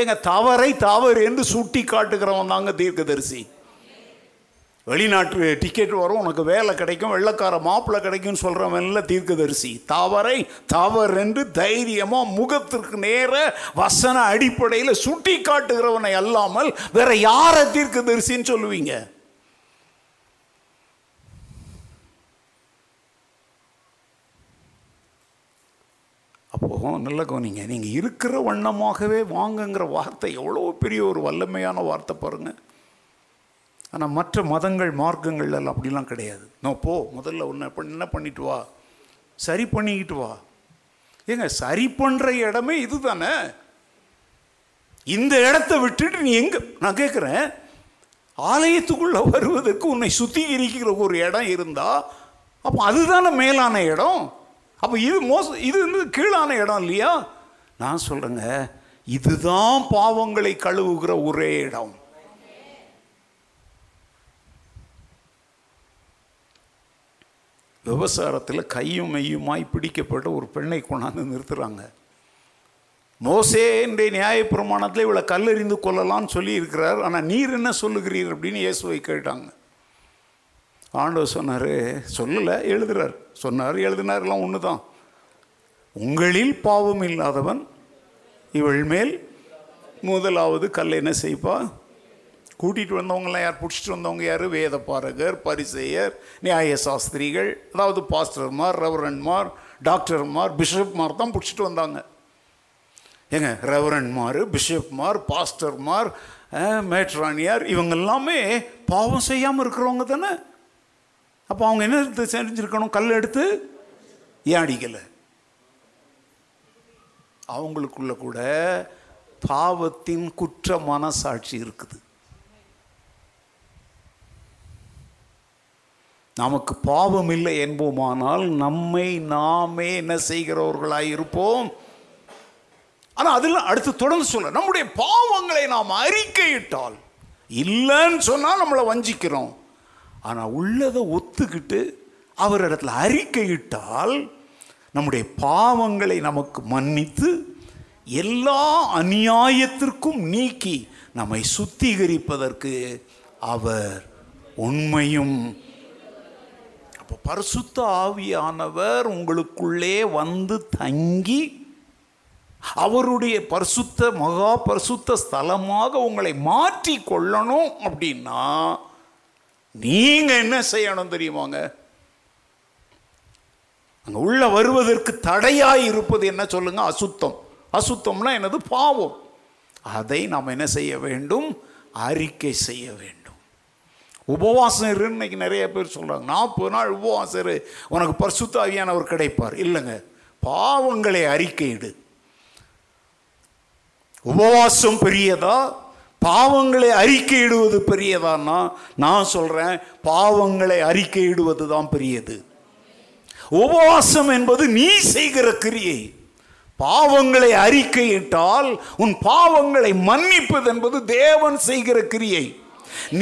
எங்கள் தவறை தவறு என்று சுட்டி காட்டுகிறவன் தாங்க தீர்க்க தரிசி. வெளிநாட்டு டிக்கெட் வரும், உனக்கு வேலை கிடைக்கும், வெள்ளைக்கார மாப்பிள்ளை கிடைக்கும்னு சொல்கிறவன்ல தீர்க்க தரிசி. தவறை தவறு என்று தைரியமாக முகத்திற்கு நேர வசன அடிப்படையில் சுட்டி காட்டுகிறவனை அல்லாமல் வேற யாரை தீர்க்க தரிசின்னு சொல்லுவீங்க? அப்போது நல்ல கவனிங்க, நீங்கள் இருக்கிற வண்ணமாகவே வாங்குங்கிற வார்த்தை எவ்வளோ பெரிய ஒரு வல்லமையான வார்த்தை பாருங்கள். ஆனால் மற்ற மதங்கள் மார்க்கங்கள்லாம் அப்படிலாம் கிடையாது. நான் போ முதல்ல ஒன்று என்ன பண்ணிட்டு வா, சரி பண்ணிக்கிட்டு வா. ஏங்க சரி பண்ணுற இடமே இது தானே. இந்த இடத்த விட்டுட்டு நீ எங்கே? நான் கேட்குறேன், ஆலயத்துக்குள்ளே வருவதற்கு உன்னை சுத்திகரிக்கிற ஒரு இடம் இருந்தால் அப்போ அதுதானே மேலான இடம். அப்போ இது மோச இது வந்து கீழான இடம் இல்லையா? நான் சொல்கிறேங்க, இதுதான் பாவங்களை கழுவுகிற ஒரே இடம். விபச்சாரத்தில் கையும் மெய்யுமாய் பிடிக்கப்பட்ட ஒரு பெண்ணை கொண்டாந்து நிறுத்துகிறாங்க. மோசே என்ற நியாயப்பிரமாணத்தில் இவளை கல்லெறிந்து கொள்ளலாம்னு சொல்லியிருக்கிறார், ஆனால் நீர் என்ன சொல்லுகிறீர் அப்படின்னு இயேசுவை கேட்டாங்க. ஆண்டவர் சொன்னார், சொல்லலை எழுதுறார், சொன்னார் எழுதினாரெலாம் ஒன்று தான். உங்களில் பாவம் இல்லாதவன் இவள் மேல் முதலாவது கல் என்ன செய்ப்பா. கூட்டிகிட்டு வந்தவங்களாம் யார்? பிடிச்சிட்டு வந்தவங்க யார்? வேத பாரகர், பரிசெயர், நியாயசாஸ்திரிகள், அதாவது பாஸ்டர்மார், ரெவரண்ட்மார், டாக்டர்மார், பிஷப்மார் தான் பிடிச்சிட்டு வந்தாங்க. ஏங்க ரெவரண்ட்மார், பிஷப்மார், பாஸ்டர்மார், மேட்ரானியார் இவங்க எல்லாமே பாவம் செய்யாமல் இருக்கிறவங்க தானே. அப்போ அவங்க என்ன செஞ்சுருக்கணும்? கல் எடுத்து ஏன் அடிக்கலை? அவங்களுக்குள்ள கூட பாவத்தின் குற்ற மனசாட்சி இருக்குது. நமக்கு பாவம் இல்லை என்போமானால் நம்மை நாமே என்ன செய்கிறவர்களாக இருப்போம். ஆனால் அதில் அடுத்து தொடர்ந்து சொல்ல, நம்முடைய பாவங்களை நாம் அறிக்கையிட்டால், இல்லைன்னு சொன்னால் நம்மளை வஞ்சிக்கிறோம், ஆனால் உள்ளதை ஒத்துக்கிட்டு அவர் இடத்துல அறிக்கையிட்டால் நம்முடைய பாவங்களை நமக்கு மன்னித்து எல்லா அநியாயத்திற்கும் நீக்கி நம்மை சுத்திகரிப்பதற்கு அவர் உண்மையும். அப்போ பரிசுத்த ஆவியானவர் உங்களுக்குள்ளே வந்து தங்கி அவருடைய பரிசுத்த மகா பரிசுத்த ஸ்தலமாக உங்களை மாற்றி கொள்ளணும். அப்படின்னா நீங்கள் என்ன செய்யணும் தெரியுமாங்க? அங்கே உள்ள வருவதற்கு தடையாக இருப்பது என்ன சொல்லுங்க? அசுத்தம். அசுத்தம்னா என்னது? பாவம். அதை நாம் என்ன செய்ய வேண்டும்? அறிக்கை செய்ய வேண்டும். உபவாசம் இருன்னு இன்னைக்கு நிறைய பேர் சொல்கிறாங்க. நாற்பது நாள் உபவாசம் இரு, உனக்கு பரிசுத்த ஆவியானவர் கிடைப்பார். இல்லைங்க, பாவங்களை அறிக்கையிடு. உபவாசம் பெரியதா, பாவங்களை அறிக்கையிடுவது பெரியதான்னா நான் சொல்கிறேன், பாவங்களை அறிக்கையிடுவது தான் பெரியது. உபவாசம் என்பது நீ செய்கிற கிரியை. பாவங்களை அறிக்கையிட்டால் உன் பாவங்களை மன்னிப்பது என்பது தேவன் செய்கிற கிரியை.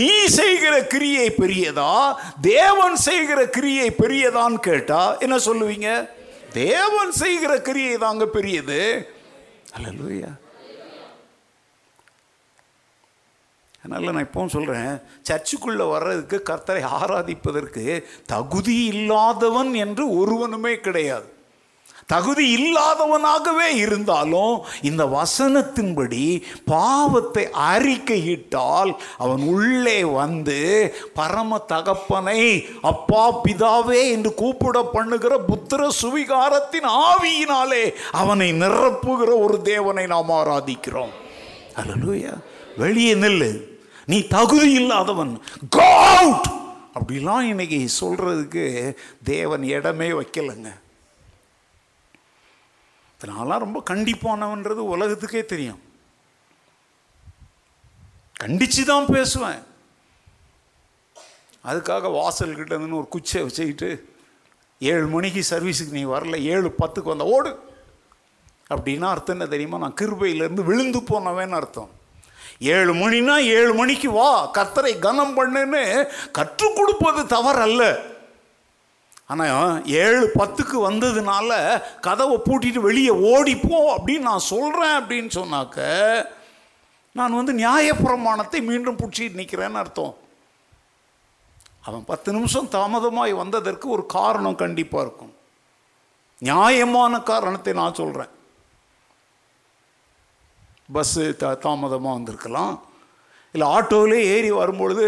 நீ செய்கிற கிரியை பெரியதா, தேவன் செய்கிற கிரியை பெரியதான்னு கேட்டா என்ன சொல்லுவீங்க? தேவன் செய்கிற கிரியை தாங்க பெரியது. அல்லேலூயா. அதனால் நான் இப்போவும் சொல்கிறேன், சர்ச்சுக்குள்ளே வர்றதுக்கு, கர்த்தரை ஆராதிப்பதற்கு தகுதி இல்லாதவன் என்று ஒருவனுமே கிடையாது. தகுதி இல்லாதவனாகவே இருந்தாலும் இந்த வசனத்தின்படி பாவத்தை அறிக்கையிட்டால் அவன் உள்ளே வந்து பரம தகப்பனை, அப்பா, பிதாவே என்று கூப்பிட பண்ணுகிற புத்திர சுவிகாரத்தின் ஆவியினாலே அவனை நிரப்புகிற ஒரு தேவனை நாம் ஆராதிக்கிறோம். அல்லேலூயா. வெளியே நில்லு, நீ தகுதி இல்லாதவன், கோ அவுட் அப்படிலாம் இன்னைக்கு சொல்கிறதுக்கு தேவன் இடமே வைக்கலைங்க. இதனாலாம் ரொம்ப கண்டிப்பானவன்றது உலகத்துக்கே தெரியும். கண்டித்து தான் பேசுவேன். அதுக்காக வாசல்கிட்ட இருந்து ஒரு குச்சியை வச்சுக்கிட்டு ஏழு மணிக்கு சர்வீஸுக்கு நீ வரல, ஏழு பத்துக்கு வந்த ஓடு அப்படின்னா அர்த்தம் என்ன தெரியுமா? நான் கிருபையிலேருந்து விழுந்து போனவேன்னு அர்த்தம். ஏழு மணினா ஏழு மணிக்கு வா, கர்த்தரை கனம் பண்ணுன்னு கற்றுக் கொடுப்பது தவறல்ல. ஆனால் ஏழு பத்துக்கு வந்ததுனால கதவை பூட்டிட்டு வெளியே ஓடிப்போ அப்படின்னு நான் சொல்கிறேன் அப்படின்னு சொன்னாக்க நான் வந்து நியாயப்பிரமாணத்தை மீண்டும் பிடிச்சிட்டு நிற்கிறேன்னு அர்த்தம். அவன் பத்து நிமிஷம் தாமதமாய் வந்ததற்கு ஒரு காரணம் கண்டிப்பாக இருக்கும். நியாயமான காரணத்தை நான் சொல்கிறேன். பஸ்ஸு த தாமதமாக வந்திருக்கலாம், இல்லை ஆட்டோவிலே ஏறி வரும்பொழுது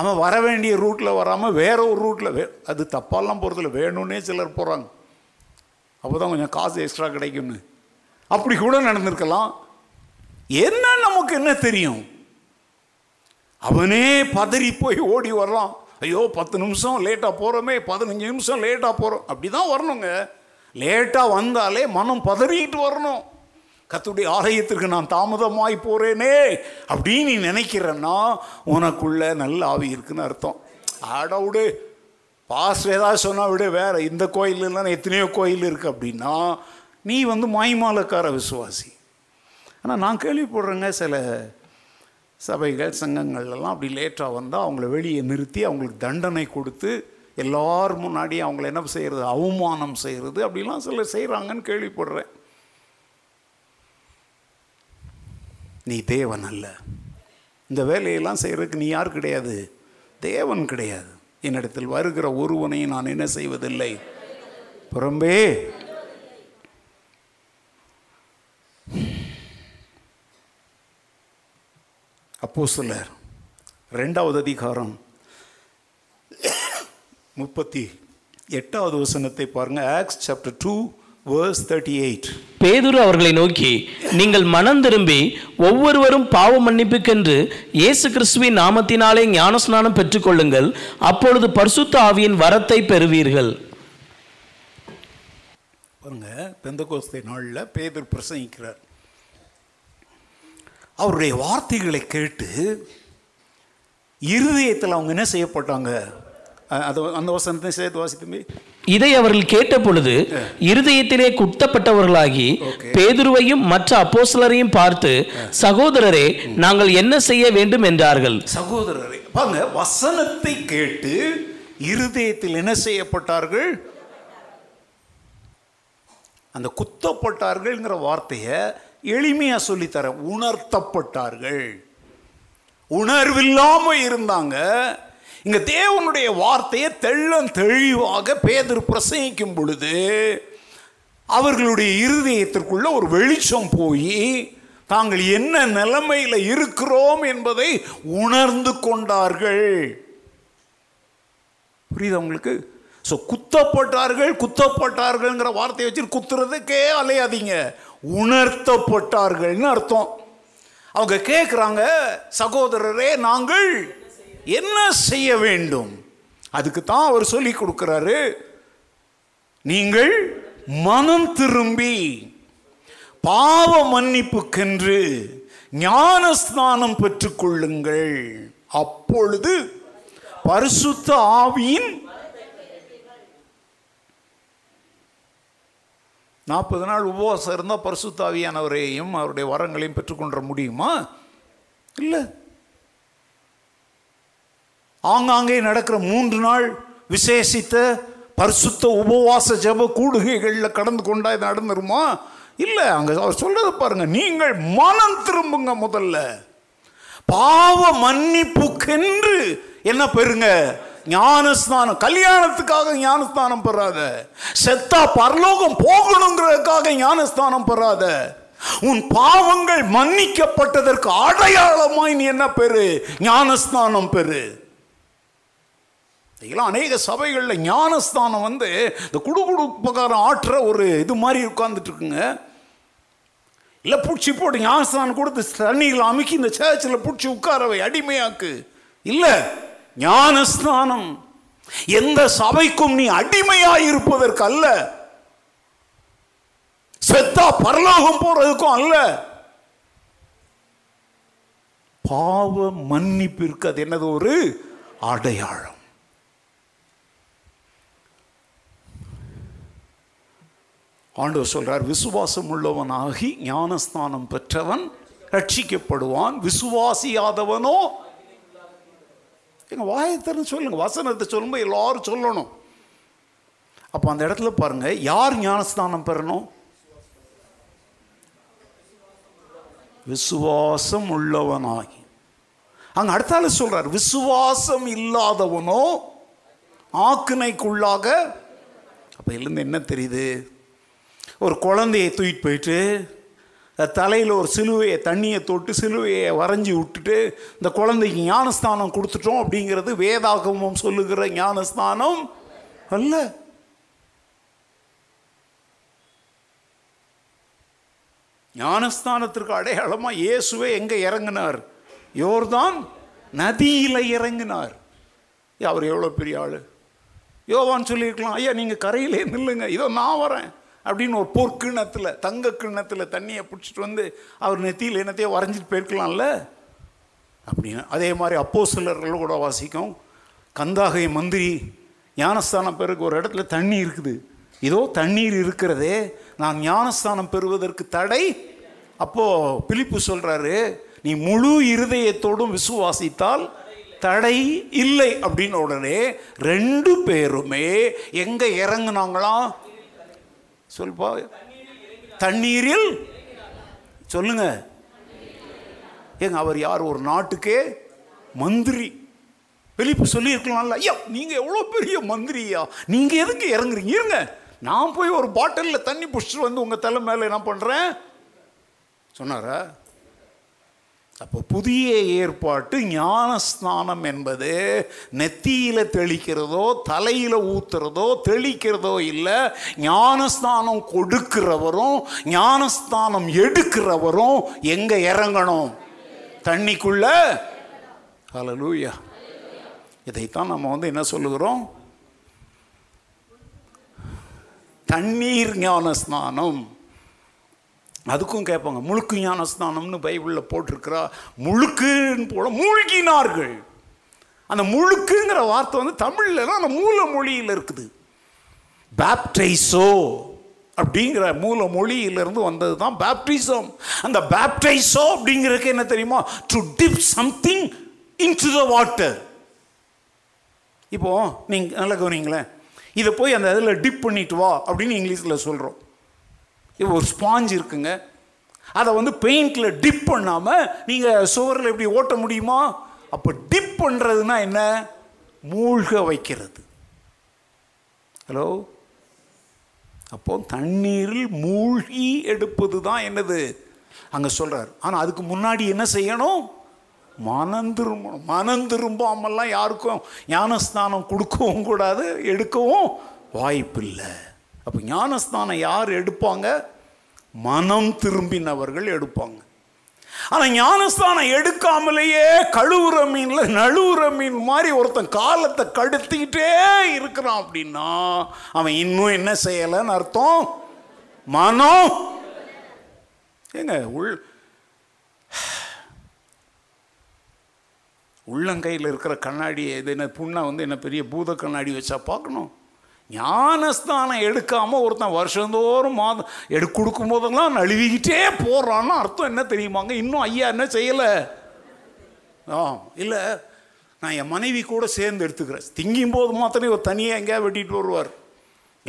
அவன் வர வேண்டிய ரூட்டில் வராமல் வேற ஒரு ரூட்டில் வே அது தப்பாலாம் போகிறதுல வேணும்னே சிலர் போகிறாங்க. அப்போ தான் கொஞ்சம் காசு எக்ஸ்ட்ரா கிடைக்கும்னு அப்படி கூட நடந்திருக்கலாம். என்ன நமக்கு என்ன தெரியும்? அவனே பதறி போய் ஓடி வரலாம். ஐயோ பத்து நிமிஷம் லேட்டாக போகிறோமே, பதினஞ்சு நிமிஷம் லேட்டாக போகிறோம். அப்படி தான் வரணுங்க. லேட்டாக வந்தாலே மனம் பதறிக்கிட்டு வரணும். கர்த்தருடைய ஆலயத்திற்கு நான் தாமதமாய் போகிறேனே அப்படின்னு நீ நினைக்கிறன்னா உனக்குள்ளே நல்ல ஆவி இருக்குன்னு அர்த்தம். ஆட விடு, பாஸ்டர் ஏதாவது சொன்னால் விட, வேறு இந்த கோயில் இல்லைன்னா எத்தனையோ கோயில் இருக்குது அப்படின்னா நீ வந்து மாய்மாலக்கார விசுவாசி. ஆனால் நான் கேள்விப்படுறேங்க, சில சபைகள் சங்கங்கள்லாம் அப்படி லேட்டாக வந்தால் அவங்கள வெளியே நிறுத்தி அவங்களுக்கு தண்டனை கொடுத்து எல்லார் முன்னாடி அவங்கள என்ன செய்கிறது, அவமானம் செய்கிறது, அப்படிலாம் சிலர் செய்கிறாங்கன்னு கேள்விப்படுறேன். நீ தேவன் அல்ல, இந்த வேலையெல்லாம் செய்கிறதுக்கு நீ யார் கிடையாது, தேவன் கிடையாது. என்னிடத்தில் வருகிற ஒருவனையும் நான் என்ன செய்வதில்லை. புறம்பே அப்போஸ்தலர் ரெண்டாவது அதிகாரம் முப்பத்தி எட்டாவது வசனத்தை பாருங்க. ஆக்ஸ் சாப்டர் டூ வேர்ஸ் முப்பத்தி எட்டு. பேதுரு அவர்களை நோக்கி, நீங்கள் மனம் திரும்பி ஒவ்வொருவரும் பாவ மன்னிப்புக்கென்று இயேசு கிறிஸ்துவின் நாமத்தினாலே ஞானஸ்நானம் பெற்றுக்கொள்ளுங்கள், அப்பொழுது பரிசுத்த ஆவியின் வரத்தை பெறுவீர்கள். பாருங்க, பெந்தெக்கோஸ்தே நாளில் பேதுரு பிரசங்கிக்கிறார். அவருடைய வார்த்தைகளை கேட்டு இருதயத்தில் அவங்க என்ன செய்யப்பட்டாங்க, அது அந்த வசனத்தை சேர்த்து வாசித்துமே. இதை அவர்கள் கேட்ட பொழுது இருதயத்திலே குத்தப்பட்டவர்களாகி பேதுருவையும் மற்ற அப்போஸ்தலரையும் பார்த்து, சகோதரரே, நாங்கள் என்ன செய்ய வேண்டும் என்றார்கள். சகோதரரே, பாங்க, வசனத்தை கேட்டு இருதயத்தில் என்ன செய்யப்பட்டார்கள், அந்த குத்தப்பட்டார்கள்ங்கிற வார்த்தையை எளிமையாக சொல்லித்தர, உணர்த்தப்பட்டார்கள். உணர்வில்லாமல் இருந்தாங்க. இங்கே தேவனுடைய வார்த்தையை தெள்ளம் தெளிவாக பேதுரு பிரசங்கிக்கும் பொழுது அவர்களுடைய இருதயத்திற்குள்ள ஒரு வெளிச்சம் போய் தாங்கள் என்ன நிலைமையில் இருக்கிறோம் என்பதை உணர்ந்து கொண்டார்கள். புரியுது உங்களுக்கு? ஸோ குத்தப்பட்டார்கள், குத்தப்பட்டார்கள்ங்கிற வார்த்தையை வச்சு குத்துறதுக்கே அலையாதீங்க, உணர்த்தப்பட்டார்கள்னு அர்த்தம். அவங்க கேட்குறாங்க, சகோதரரே நாங்கள் என்ன செய்ய வேண்டும். அதுக்கு தான் அவர் சொல்லி கொடுக்கிறாரு, நீங்கள் மனம் திரும்பி பாவ மன்னிப்புக்கென்று ஞான ஸ்நானம் பெற்றுக்கொள்ளுங்கள், அப்பொழுது பரிசுத்த ஆவியின். நாற்பது நாள் உபவாசம் இருந்தால் பரிசுத்த ஆவியானவரையும் அவருடைய வரங்களையும் பெற்றுக்கொண்ட முடியுமா? இல்லை. ஆங்காங்கே நடக்கிற மூன்று நாள் விசேஷித்த பரிசுத்த உபவாச ஜப கூடுகைகளில் கடந்து கொண்டா இது நடந்துருமா? இல்லை. அங்கே அவர் சொல்றது பாருங்க, நீங்கள் மனம் திரும்புங்க, முதல்ல பாவ மன்னிப்புக்கென்று என்ன பெறுங்க, ஞானஸ்நானம். கல்யாணத்துக்காக ஞானஸ்நானம் பெறாத, செத்தா பரலோகம் போகணுங்கிறதுக்காக ஞானஸ்நானம் பெறாத, உன் பாவங்கள் மன்னிக்கப்பட்டதற்கு அடையாளமாய் நீ என்ன பெரு, ஞானஸ்நானம் பெரு. இதெல்லாம் அநேக சபைகளில் ஞானஸ்தானம் வந்து இந்த குடுகுடுப்பகாரம் ஆற்ற ஒரு இது மாதிரி உட்கார்ந்துட்டு இருக்குங்க. இல்லை பிடிச்சி போட்டு ஞானஸ்தானம் கொடுத்து தண்ணியில் அமைக்கி இந்த சேர்ச்சில் பிடிச்சி உட்காரவை அடிமையாக்கு. இல்லை, ஞானஸ்தானம் எந்த சபைக்கும் நீ அடிமையாயிருப்பதற்கு அல்ல, செத்தா பரலோகம் போறதுக்கும் அல்ல, பாவ மன்னிப்பிற்கு அது என்னது, ஒரு அடையாளம். ஆண்டவர் சொல்றார், விசுவாசம் உள்ளவனாகி ஞானஸ்நானம் பெற்றவன் ரட்சிக்கப்படுவான், விசுவாசியாதவனோ. எங்க வாயத்திறந்து சொல்லுங்க, வசனத்தை சொல்லும்போது எல்லாரும் சொல்லணும். அப்போ அந்த இடத்துல பாருங்க, யார் ஞானஸ்நானம் பெறணும், விசுவாசம் உள்ளவனாகி. அங்கே அடுத்தால சொல்றார், விசுவாசம் இல்லாதவனோ ஆக்கினைக்குள்ளாக. அப்போ இதுலேருந்து என்ன தெரியுது, ஒரு குழந்தையை தூக்கிட்டு போயிட்டு தலையில் ஒரு சிலுவையை தண்ணியை தொட்டு சிலுவையை வரைஞ்சி விட்டுட்டு இந்த குழந்தைக்கு ஞானஸ்தானம் கொடுத்துட்டோம் அப்படிங்கிறது வேதாகமம் சொல்லுகிற ஞானஸ்தானம் அல்ல. ஞானஸ்தானத்திற்கு அடையாளமாக இயேசுவே எங்கே இறங்கினார், யோர்தான் நதியில் இறங்கினார். அவர் எவ்வளோ பெரிய ஆள். யோவான் சொல்லியிருக்கலாம், ஐயா நீங்கள் கரையிலே நில்லுங்க, இதோ நான் வரேன் அப்படின்னு ஒரு பொற்கிணத்தில் தங்க கிண்ணத்தில் தண்ணியை பிடிச்சிட்டு வந்து அவர் நெத்தியில் என்னத்தையோ வரைஞ்சிட்டு போயிருக்கலாம்ல அப்படின்னு. அதே மாதிரி அப்போஸ்தலர்கள் கூட வாசிக்கும், கந்தாகை மந்திரி ஞானஸ்தானம் பெறுக்கு ஒரு இடத்துல தண்ணி இருக்குது, இதோ தண்ணீர் இருக்கிறதே, நான் ஞானஸ்தானம் பெறுவதற்கு தடை. அப்போது பிலிப்பு சொல்கிறாரு, நீ முழு இருதயத்தோடும் விசுவாசித்தால் தடை இல்லை அப்படின்னு உடனே ரெண்டு பேருமே எங்கே இறங்குனாங்களாம்? சொல்பா, தண்ணீரில். சொல்லுங்க ஏங்க, அவர் யார்? ஒரு நாட்டுக்கே மந்திரி. பிலிப்பு சொல்லியிருக்கலாம்ல, ஐயா நீங்கள் எவ்வளோ பெரிய மந்திரியா, நீங்கள் எதுக்கு இறங்குறீங்க? இருங்க, நான் போய் ஒரு பாட்டிலில் தண்ணி புடிச்சிட்டு வந்து உங்கள் தலை மேலே என்ன பண்ணுறேன் சொன்னாரா? அப்போ புதிய ஏற்பாட்டு ஞானஸ்நானம் என்பது நெத்தியில் தெளிக்கிறதோ தலையில் ஊத்துறதோ தெளிக்கிறதோ இல்லை. ஞானஸ்நானம் கொடுக்கிறவரும் ஞானஸ்நானம் எடுக்கிறவரும் எங்கே இறங்கணும்? தண்ணிக்குள்ள. ஹல்லேலூயா. இதைத்தான் நம்ம வந்து என்ன சொல்லுகிறோம்? தண்ணீர் ஞானஸ்நானம். அதுக்கும் கேட்பாங்க, முழுக்கு ஞானஸ்நானம்னு பைபிளில் போட்டிருக்கிறா? முழுக்குன்னு போல மூழ்கினார்கள். அந்த முழுக்குங்கிற வார்த்தை வந்து தமிழ்லாம் அந்த மூல மொழியில் இருக்குது. பேப்டைஸோ அப்படிங்கிற மூல மொழியிலிருந்து வந்தது தான் பேப்டிசம். அந்த பேப்டைஸோ அப்படிங்கிறதுக்கு என்ன தெரியுமா? To dip something into the water. இப்போ நீங்கள் நல்லா கவனிங்களேன், இதை போய் அந்த இதில் டிப் பண்ணிட்டு வா அப்படின்னு இங்கிலீஷில் சொல்கிறோம். இப்போ ஒரு ஸ்பாஞ்ச் இருக்குங்க, அதை வந்து பெயிண்டில் டிப் பண்ணாமல் நீங்கள் சுவரில் எப்படி ஓட்ட முடியுமா? அப்போ டிப் பண்ணுறதுனா என்ன? மூழ்க வைக்கிறது. ஹலோ, அப்போ தண்ணீரில் மூழ்கி எடுப்பது தான் என்னது அங்கே சொல்கிறார். ஆனால் அதுக்கு முன்னாடி என்ன செய்யணும்? மனம் திரும்பணும். மனம் திரும்பாமல்லாம் யாருக்கும் ஞானஸ்நானம் கொடுக்கவும் கூடாது, எடுக்கவும் வாய்ப்பில்லை. அப்போ ஞானஸ்நானம் யார் எடுப்பாங்க? மனம் திரும்பினவர்கள் எடுப்பாங்க. ஆனால் ஞானஸ்தானம் எடுக்காமலேயே கழுவுற மீனில் நழுவுற மீன் மாதிரி ஒருத்தன் காலத்தை கடுத்திக்கிட்டே இருக்கிறான் அப்படின்னா அவன் இன்னும் என்ன செய்யலைன்னு அர்த்தம். மனம் ஏங்க உள் உள்ளங்கையில் இருக்கிற கண்ணாடி இது என்ன புண்ணை வந்து என்ன பெரிய பூத கண்ணாடி வச்சா பார்க்கணும். ஞானஸ்தானம் எடுக்காமல் ஒருத்தன் வருஷந்தோறும் மாதம் எடு கொடுக்கும் போதெல்லாம் நழுவிக்கிட்டே போகிறான்னு அர்த்தம் என்ன தெரியுமாங்க? இன்னும் ஐயா என்ன செய்யலை? ஆ இல்லை, நான் என் மனைவி கூட சேர்ந்து எடுத்துக்கிறேன். திங்கும் போது மாத்திரம் இவர் தனியாக எங்கேயா வெட்டிட்டு வருவார்.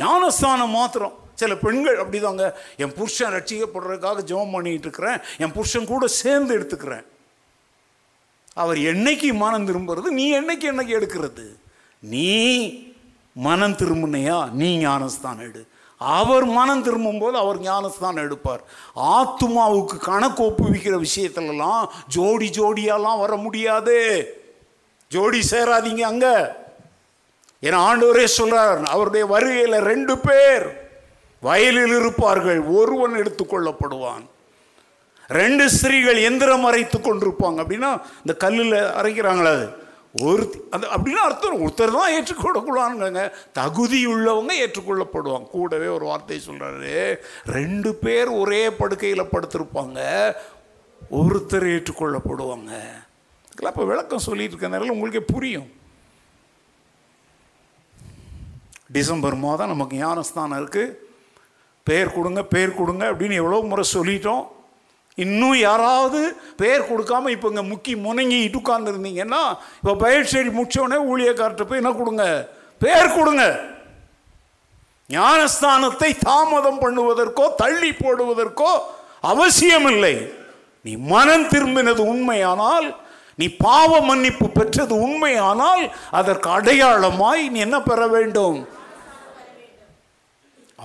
ஞானஸ்தானம் மாத்திரம். சில பெண்கள் அப்படிதாங்க, என் புருஷன் ரட்சிக்கப்படுறதுக்காக ஜெபம் பண்ணிகிட்டு இருக்கிறேன், என் புருஷன் கூட சேர்ந்து எடுத்துக்கிறேன். அவர் என்னைக்கு மனம் திரும்புறது? நீ என்னைக்கு என்னைக்கு எடுக்கிறது? நீ மனம் திரும்பினையா, நீ ஞானஸ்தானம் எடு. அவர் மனம் திரும்பும்போது அவர் ஞானஸ்தானம் எடுப்பார். ஆத்மாவுக்கு கணக்கு ஒப்புவிக்கிற விஷயத்துலலாம் ஜோடி ஜோடியாலாம் வர முடியாது. ஜோடி சேராதீங்க அங்கே. ஏன்னா ஆண்டவரே சொல்கிறார், அவருடைய வருகையில் ரெண்டு பேர் வயலில் இருப்பார்கள், ஒருவன் எடுத்துக்கொள்ளப்படுவான். ரெண்டு ஸ்திரீகள் எந்திரம் அரைத்து கொண்டிருப்பாங்க அப்படின்னா இந்த கல்லில் அரைக்கிறாங்களா? அது ஒரு அந்த அப்படின்னா அர்த்தம் ஒருத்தர் தான் ஏற்றுக்கொள்ளக்கூடாதுங்க, தகுதி உள்ளவங்க ஏற்றுக்கொள்ளப்படுவாங்க. கூடவே ஒரு வார்த்தையை சொல்கிறாரு, ரெண்டு பேர் ஒரே படுக்கையில் படுத்திருப்பாங்க, ஒருத்தர் ஏற்றுக்கொள்ளப்படுவாங்க. அதுக்கெல்லாம் இப்போ விளக்கம் சொல்லிட்டு இருக்க நேரம் உங்களுக்கே புரியும். டிசம்பர் மாதம் நமக்கு ஞானஸ்தானம் இருக்குது, பேர் கொடுங்க பேர் கொடுங்க அப்படின்னு எவ்வளோ முறை சொல்லிட்டோம். இன்னும் யாராவது பேர் கொடுக்காமல் இப்போ இங்கே முக்கி முனங்கி இட்டு உட்கார்ந்துருந்தீங்கன்னா, இப்போ பயிற்சி முடித்தோடனே ஊழியக்கார்ட்ட போய் என்ன கொடுங்க? பேர் கொடுங்க. ஞானஸ்தானத்தை தாமதம் பண்ணுவதற்கோ தள்ளி போடுவதற்கோ அவசியம் இல்லை. நீ மனம் திரும்பினது உண்மையானால், நீ பாவ மன்னிப்பு பெற்றது உண்மையானால், அதற்கு அடையாளமாய் நீ என்ன பெற வேண்டும்?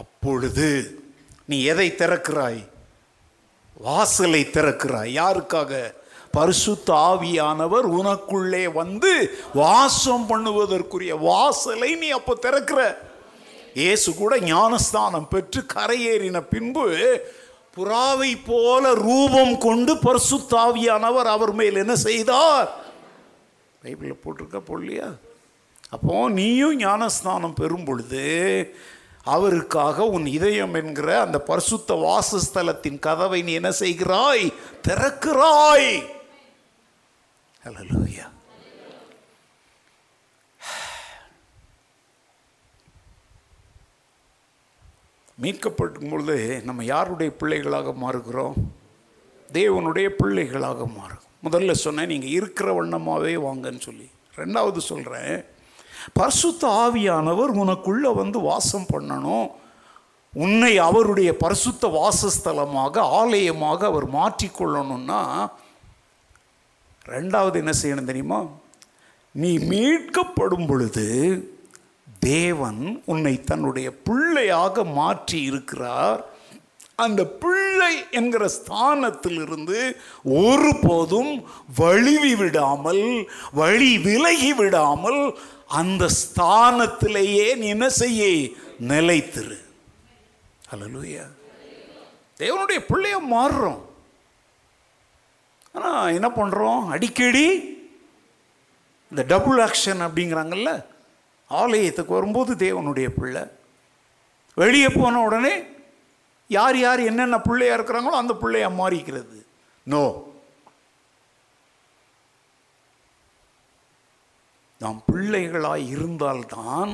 அப்பொழுது நீ எதை திறக்கிறாய்? வாசலை திறக்கிறாய். யாருக்காக? பரிசுத்த ஆவியானவர் உனக்குள்ளே வந்து வாசம் பண்ணுவதற்குரிய வாசலை நீ அப்போ திறக்கிற. இயேசு கூட ஞானஸ்தானம் பெற்று கரையேறின பின்பு புறாவை போல ரூபம் கொண்டு பரிசுத்த ஆவியானவர் அவர் மேல் என்ன செய்தார்? பைபிளில் போட்டிருக்க போடலையா? அப்போ நீயும் ஞானஸ்தானம் பெறும் பொழுது அவருக்காக உன் இதயம் என்கிற அந்த பரிசுத்த வாசஸ்தலத்தின் கதவை நீ என்ன செய்கிறாய்? திறக்கிறாய். ஹல்லேலூயா. மீட்கப்படும் பொழுது நம்ம யாருடைய பிள்ளைகளாக மாறுகிறோம்? தேவனுடைய பிள்ளைகளாக மாறும். முதல்ல சொன்னேன், நீங்கள் இருக்கிற வண்ணமாகவே வாங்கன்னு சொல்லி. ரெண்டாவது சொல்கிறேன், பரிசுத்த ஆவியானவர் உனக்குள்ளே வந்து வாசம் பண்ணணும். உன்னை அவருடைய பரிசுத்த வாசஸ்தலமாக ஆலயமாக அவர் மாற்றிக்கொள்ளணும்னா ரெண்டாவது என்ன செய்யணும் தெரியுமா? நீ மீட்கப்படும் பொழுது தேவன் உன்னை தன்னுடைய பிள்ளையாக மாற்றி இருக்கிறார். அந்த பிள்ளை என்கிற ஸ்தானத்திலிருந்து ஒருபோதும் வழிவி விடாமல் வழி விலகி விடாமல் அந்த ஸ்தானத்திலேயே நீ என்ன செய்ய நிலைத்திரு. அல்லேலூயா. தேவனுடைய பிள்ளைய மாறுறோம், ஆனால் என்ன பண்ணுறோம்? அடிக்கடி இந்த டபுள் ஆக்ஷன் அப்படிங்கிறாங்கல்ல, ஆலயத்துக்கு வரும்போது தேவனுடைய பிள்ளை, வெளியே போன உடனே யார் யார் என்னென்ன பிள்ளையாக இருக்கிறாங்களோ அந்த பிள்ளையாக மாறிக்கிறது. நோ, நாம் பிள்ளைகளாய் இருந்தால்தான்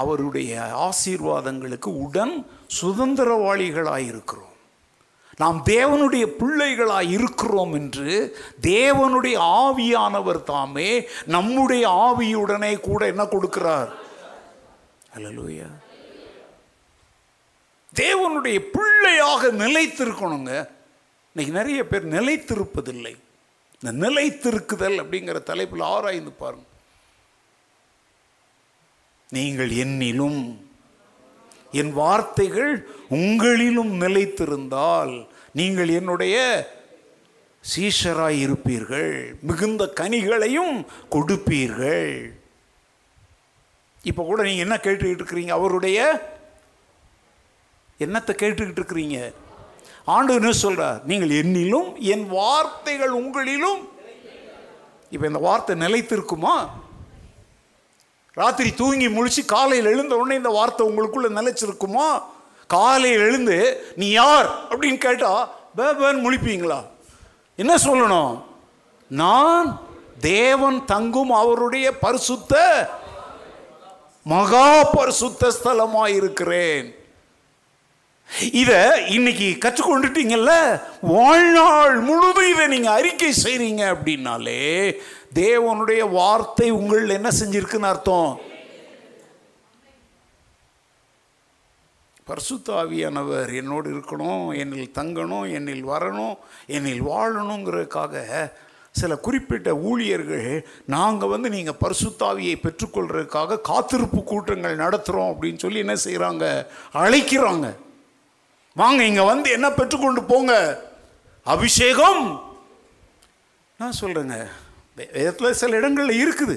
அவருடைய ஆசீர்வாதங்களுக்கு உடன் சுதந்திரவாளிகளாக இருக்கிறோம். நாம் தேவனுடைய பிள்ளைகளாக இருக்கிறோம் என்று தேவனுடைய ஆவியானவர் தாமே நம்முடைய ஆவியுடனே கூட என்ன கொடுக்கிறார். அல்லேலூயா. தேவனுடைய பிள்ளையாக நிலைத்திருக்கணுங்க. இன்னைக்கு நிறைய பேர் நிலைத்திருப்பதில்லை. இந்த நிலைத்திருக்குதல் அப்படிங்கிற தலைப்பில் ஆராய்ந்து பாருங்க. நீங்கள் என்னிலும் என் வார்த்தைகள் உங்களிலும் நிலைத்திருந்தால் நீங்கள் என்னுடைய சீஷராய் இருப்பீர்கள், மிகுந்த கனிகளையும் கொடுப்பீர்கள். இப்போ கூட நீங்கள் என்ன கேட்டுக்கிட்டு இருக்கிறீங்க? அவருடைய என்னத்தை கேட்டுக்கிட்டு இருக்கிறீங்க? ஆண்டு என்ன சொல்கிறார்? நீங்கள் என்னிலும் என் வார்த்தைகள் உங்களிலும். இப்போ இந்த வார்த்தை நிலைத்திருக்குமா? ராத்திரி தூங்கி முழிச்சு காலையில் எழுந்த உடனே இந்த வார்த்தை உங்களுக்குள்ளே நிலைச்சிருக்குமா? காலையில் எழுந்து நீ யார் அப்படின்னு கேட்டால் பேபேன்னு முழிப்பீங்களா? என்ன சொல்லணும்? நான் தேவன் தங்கும் அவருடைய பரிசுத்த மகா பரிசுத்த ஸ்தலமாக இருக்கிறேன். இதை இன்னைக்கு கற்றுக்கொண்டுட்டீங்கல்ல, வாழ்நாள் முழுதும் இதை நீங்கள் அறிக்கை செய்கிறீங்க அப்படின்னாலே தேவனுடைய வார்த்தை உங்கள் என்ன செஞ்சிருக்குன்னு அர்த்தம். பரிசுத்த ஆவியானவர் என்னோடு இருக்கணும், என்னில் தங்கணும், என்னில் வரணும், என்னில் வாழணுங்கிறதுக்காக சில குறிப்பிட்ட ஊழியர்கள் நாங்கள் வந்து நீங்கள் பரிசுத்த ஆவியை பெற்றுக்கொள்றதுக்காக காத்திருப்பு கூட்டங்கள் நடத்துகிறோம் அப்படின்னு சொல்லி என்ன செய்கிறாங்க? அழைக்கிறாங்க. வாங்க இங்கே வந்து என்ன பெற்றுக்கொண்டு போங்க, அபிஷேகம். நான் சொல்கிறேங்க, வேதத்தில் சில இடங்களில் இருக்குது.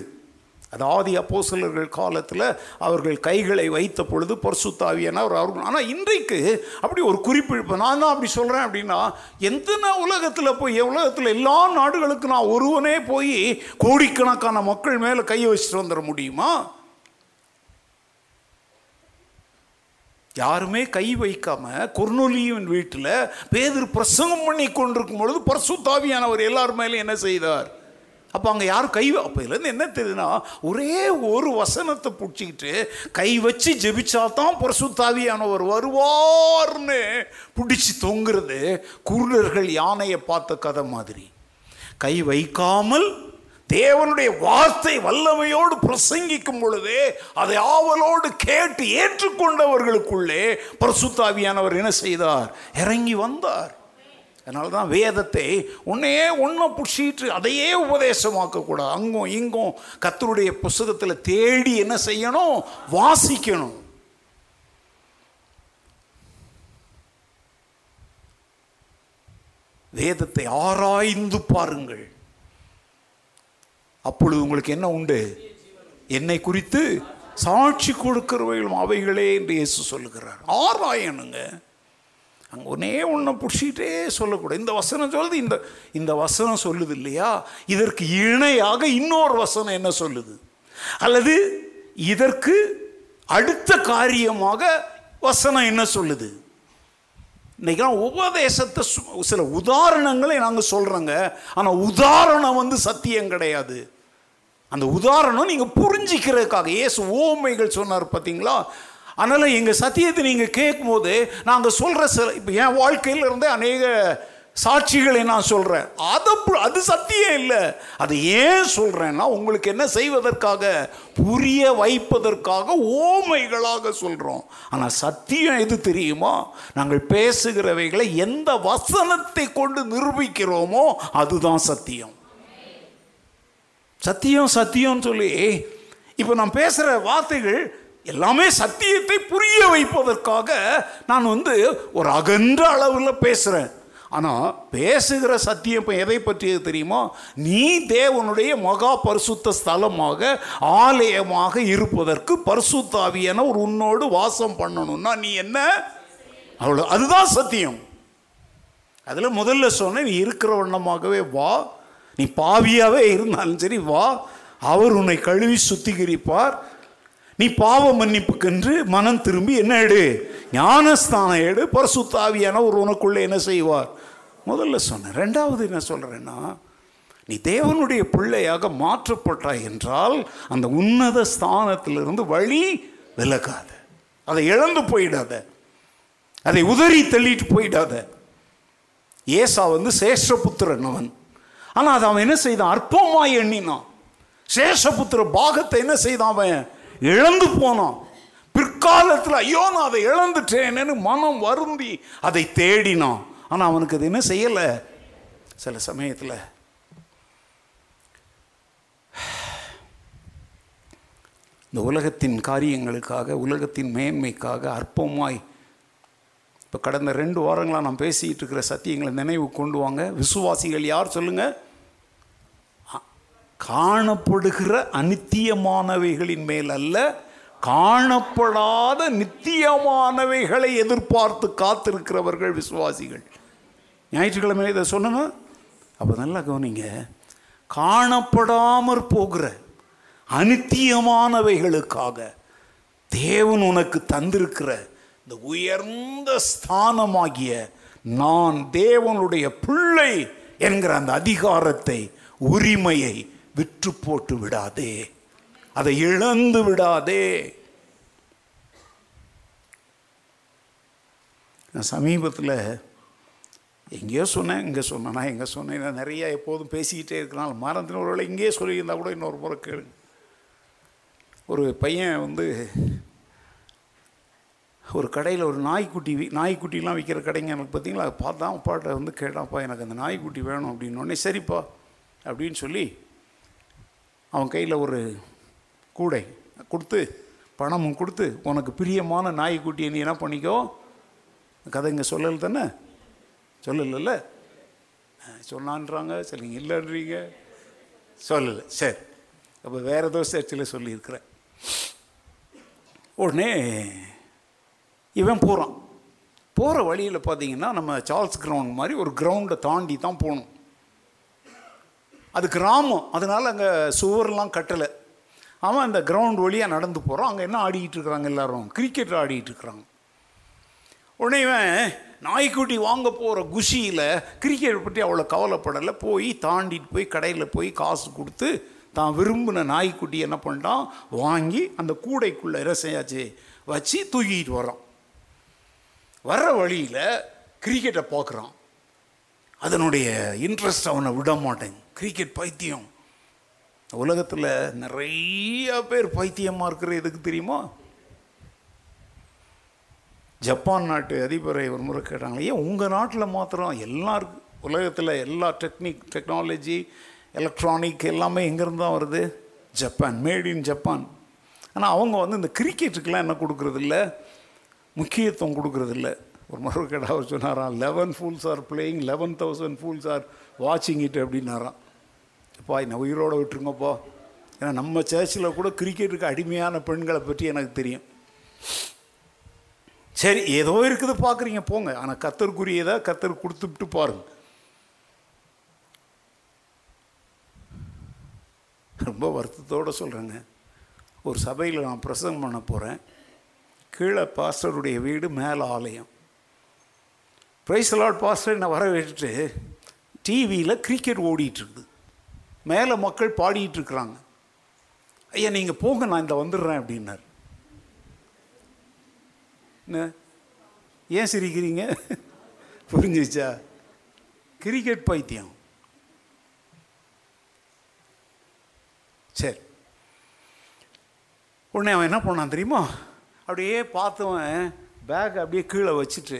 அதாவது அப்போஸ்தலர்கள் காலத்தில் அவர்கள் கைகளை வைத்த பொழுது பரிசுத்த ஆவியானவர் அவர்கள். ஆனால் இன்றைக்கு அப்படி ஒரு குறிப்பிட்ட, நான் தான் அப்படி சொல்கிறேன் அப்படின்னா, எத்தனை உலகத்தில் போய் உலகத்தில் எல்லா நாடுகளுக்கு நான் ஒருவனே போய் கோடிக்கணக்கான மக்கள் மேலே கையை வச்சுட்டு வந்துட முடியுமா? யாருமே கை வைக்காமல் கொர்நோலியின் வீட்டில் பேதுரு பிரசங்கம் பண்ணி கொண்டிருக்கும் பொழுது பரிசுத்த ஆவியானவர் எல்லார் மேலும் என்ன செய்தார்? அப்போ அங்கே யாரும் கை, அப்போ இதுலேருந்து என்ன தெரியுதுன்னா, ஒரே ஒரு வசனத்தை பிடிச்சிக்கிட்டு கை வச்சு ஜெபிச்சாதான் பரிசுத்த ஆவியானவர் வருவார்னு பிடிச்சி தொங்குறது குருடர்கள் யானையை பார்த்த கதை மாதிரி. கை வைக்காமல் தேவனுடைய வார்த்தை வல்லமையோடு பிரசங்கிக்கும் பொழுதே அதை ஆவலோடு கேட்டு ஏற்றுக்கொண்டவர்களுக்குள்ளே பரிசுத்த ஆவியானவர் என்ன செய்தார்? இறங்கி வந்தார். அதனால தான் வேதத்தை ஒன்றையே ஒன்றை புடிச்சிட்டு அதையே உபதேசமாக்கக்கூடாது. அங்கும் இங்கும் கர்த்தருடைய புஸ்தகத்தில் தேடி என்ன செய்யணும்? வாசிக்கணும். வேதத்தை ஆராய்ந்து பாருங்கள், அப்பொழுது உங்களுக்கு என்ன உண்டு? என்னை குறித்து சாட்சி கொடுக்கிறவைகளும் அவைகளே என்று இயேசு சொல்லுகிறார். ஆராயணுங்க. அங்கே ஒன்னே ஒன்றை பிடிச்சிக்கிட்டே சொல்லக்கூடாது. இந்த வசனம் சொல்லுது, இந்த இந்த வசனம் சொல்லுது இல்லையா, இதற்கு இணையாக இன்னொரு வசனம் என்ன சொல்லுது, அல்லது இதற்கு அடுத்த காரியமாக வசனம் என்ன சொல்லுது. இன்றைக்கி உபதேசத்தை சில உதாரணங்களை நாங்கள் சொல்கிறோங்க, ஆனால் உதாரணம் வந்து சத்தியம் கிடையாது. அந்த உதாரணம் நீங்கள் புரிஞ்சிக்கிறதுக்காக இயேசு ஓமைகள் சொன்னார் பார்த்தீங்களா. அதனால் எங்கள் சத்தியத்தை நீங்கள் கேட்கும்போது நாங்கள் சொல்கிற சில, இப்போ என் வாழ்க்கையில் இருந்தே அநேக சாட்சிகளை நான் சொல்கிறேன். அதை அது சத்தியம் இல்லை. அதை ஏன் சொல்கிறேன்னா உங்களுக்கு என்ன செய்வதற்காக, புரிய வைப்பதற்காக ஓமைகளாக சொல்கிறோம். ஆனால் சத்தியம் எது தெரியுமா? நாங்கள் பேசுகிறவைகளை எந்த வசனத்தை கொண்டு நிரூபிக்கிறோமோ அதுதான் சத்தியம். சத்தியம் சத்தியம்னு சொல்லி இப்போ நான் பேசுகிற வார்த்தைகள் எல்லாமே சத்தியத்தை புரிய வைப்பதற்காக நான் வந்து ஒரு அகன்ற அளவில் பேசுகிறேன். ஆனால் பேசுகிற சத்தியம் இப்போ எதை பற்றியது தெரியுமா? நீ தேவனுடைய மகா பரிசுத்த ஸ்தலமாக ஆலயமாக இருப்பதற்கு பரிசுத்த ஆவியான ஒரு உன்னோடு வாசம் பண்ணணும்னா நீ என்ன அவ்வளோ, அதுதான் சத்தியம். அதில் முதல்ல சொன்ன நீ இருக்கிற வண்ணமாகவே வா, நீ பாவியாகவே இருந்தாலும் சரி வா, அவர் உன்னை கழுவி சுத்திகரிப்பார், நீ பாவ மன்னிப்புக்கென்று மனம் திரும்பி என்ன எடு, ஞானஸ்தானம் எடு, பரிசுத்த ஆவியான ஒரு உனக்குள்ளே என்ன செய்வார் முதல்ல சொன்னேன். ரெண்டாவது என்ன சொல்கிறேன்னா, நீ தேவனுடைய பிள்ளையாக மாற்றப்பட்டாய் என்றால் அந்த உன்னத ஸ்தானத்திலிருந்து வழி விலகாத, அதை இழந்து போயிடாத, அதை உதறி தள்ளிட்டு போயிடாத. ஏசா வந்து சேஷபுத்திரன் அவன். ஆனால் அதை அவன் என்ன செய்தான், அற்பமாக எண்ணினான். சேஷபுத்திர பாகத்தை என்ன செய்தான், அவன் இழந்து போனான். பிற்காலத்தில் ஐயோ நான் அதை இழந்துட்டேன்னு மனம் வருந்தி அதை தேடினான். ஆனால் அவனுக்கு அது என்ன செய்யலை. சில சமயத்தில் இந்த உலகத்தின் காரியங்களுக்காக, உலகத்தின் மேன்மைக்காக அற்பமாய், இப்போ கடந்த ரெண்டு வாரங்களாக நான் பேசிகிட்டு இருக்கிற சத்தியங்களை நினைவு கொண்டு வாங்க. விசுவாசிகள் யார் சொல்லுங்கள், காணப்படுகிற அநித்தியமானவைகளின் மேல் அல்ல, காணப்படாத நித்தியமானவைகளை எதிர்பார்த்து காத்திருக்கிறவர்கள் விசுவாசிகள். ஞாயிற்றுக்கிழமை இதை சொன்னோன்னா அப்போ நல்லா கவனிங்க. காணப்படாமற் போகிற அநித்தியமானவைகளுக்காக தேவன் உனக்கு தந்திருக்கிற இந்த உயர்ந்த ஸ்தானமாகிய நான் தேவனுடைய பிள்ளை என்கிற அந்த அதிகாரத்தை, உரிமையை விற்று போட்டு விடாதே, அதை இழந்து விடாதே. நான் சமீபத்தில் எங்கேயோ சொன்னேன், இங்கே சொன்னேன்னா எங்கே சொன்னேன், நான் நிறையா எப்போதும் பேசிக்கிட்டே இருக்கிறனால மறந்துன, ஒருவேளை இங்கேயே சொல்லியிருந்தால் கூட இன்னொரு முறை கேளுங்க. ஒரு பையன் வந்து ஒரு கடையில் ஒரு நாய்க்குட்டி வி நாய்க்குட்டிலாம் விற்கிற கடைங்க எனக்கு பார்த்தீங்களா, பார்த்தா அப்பாட்ட வந்து கேட்டாப்பா எனக்கு அந்த நாய்க்குட்டி வேணும் அப்படின்னோடனே சரிப்பா அப்படின்னு சொல்லி அவன் கையில் ஒரு கூடை கொடுத்து பணமும் கொடுத்து உனக்கு பிரியமான நாய்க்குட்டியை நீ என்ன பண்ணிக்கோ. கதை இங்கே சொல்லலை தானே, சொல்லலைல்ல, சொன்னான்றாங்க சரிங்க, இல்லைன்றீங்க, சொல்லலை சரி, அப்போ வேறு ஏதோ சர்ச்சில் சொல்லியிருக்கிறேன். உடனே இவன் போகிறான். போகிற வழியில் பார்த்தீங்கன்னா நம்ம சார்ல்ஸ் கிரவுண்ட் மாதிரி ஒரு கிரவுண்டை தாண்டி தான் போகணும். அது கிராமம், அதனால் அங்கே சுவர்லாம் கட்டலை. அவன் அந்த கிரவுண்ட் வழியாக நடந்து போகிறான். அங்கே என்ன ஆடிக்கிட்டு இருக்கிறாங்க, எல்லோரும் கிரிக்கெட் ஆடிக்கிட்டு இருக்கிறாங்க. உடனே இவன் நாய்க்குட்டி வாங்க போகிற குஷியில் கிரிக்கெட் பற்றி அவ்வளோ கவலைப்படலை. போய் தாண்டிட்டு போய் கடையில் போய் காசு கொடுத்து தான் விரும்பின நாய்க்குட்டி என்ன பண்ணிட்டான் வாங்கி அந்த கூடைக்குள்ளே இறசையாச்சு வச்சு தூக்கிட்டு வர்றான். வர்ற வழியில் கிரிக்கெட்டை பார்க்குறான். அதனுடைய இன்ட்ரெஸ்ட் அவனை விட மாட்டேன். கிரிக்கெட் பைத்தியம், உலகத்தில் நிறைய பேர் பைத்தியமாக இருக்கிற எதுக்கு தெரியுமா? ஜப்பான் நாட்டு அதிபரை ஒரு முறை கேட்டாங்க, ஏன் உங்கள் நாட்டில் மாத்திரம் எல்லாருக்கும் உலகத்தில் எல்லா டெக்னிக் டெக்னாலஜி எலக்ட்ரானிக் எல்லாமே எங்கேருந்து தான் வருது? Japan, made in Japan. ஆனால் அவங்க வந்து இந்த கிரிக்கெட்டுக்கெலாம் என்ன கொடுக்குறதில்ல, முக்கியத்துவம் கொடுக்குறதில்ல. ஒரு முறை கேட்டால் அவர் சொன்னாராம், eleven fools are playing, eleven thousand fools are வாட்சிங் இட் அப்படின்னாராம். அப்பா என்னை உயிரோடு விட்டுருங்கப்பா, ஏன்னா நம்ம சர்ச்சில் கூட கிரிக்கெட்டுக்கு அடிமையான பெண்களை பற்றி எனக்கு தெரியும். சரி ஏதோ இருக்குது பார்க்குறீங்க போங்க, ஆனால் கர்த்தருக்குரியதை கர்த்தர் கொடுத்துட்டு பாருங்கள். ரொம்ப வருத்தத்தோடு சொல்கிறேங்க, ஒரு சபையில் நான் பிரசங்கம் பண்ண போகிறேன். கீழே பாஸ்டருடைய வீடு, மேலே ஆலயம். பிரைஸ் தி லார்ட் பாஸ்டர் என்னை வரவேற்றுட்டு டிவியில் கிரிக்கெட் ஓடிட்டுருக்குது, மேலே மக்கள் பாடிட்டுருக்குறாங்க. ஐயா நீங்கள் போங்க நான் இந்த வந்துடுறேன் அப்படின்னார். ஏன் சிரிக்கிறீங்க, புரிஞ்சிச்சா? கிரிக்கெட் பைத்தியம். சரி, உடனே அவன் என்ன பண்ணான் தெரியுமா? அப்படியே பார்த்தவன் பேக் அப்படியே கீழே வச்சுட்டு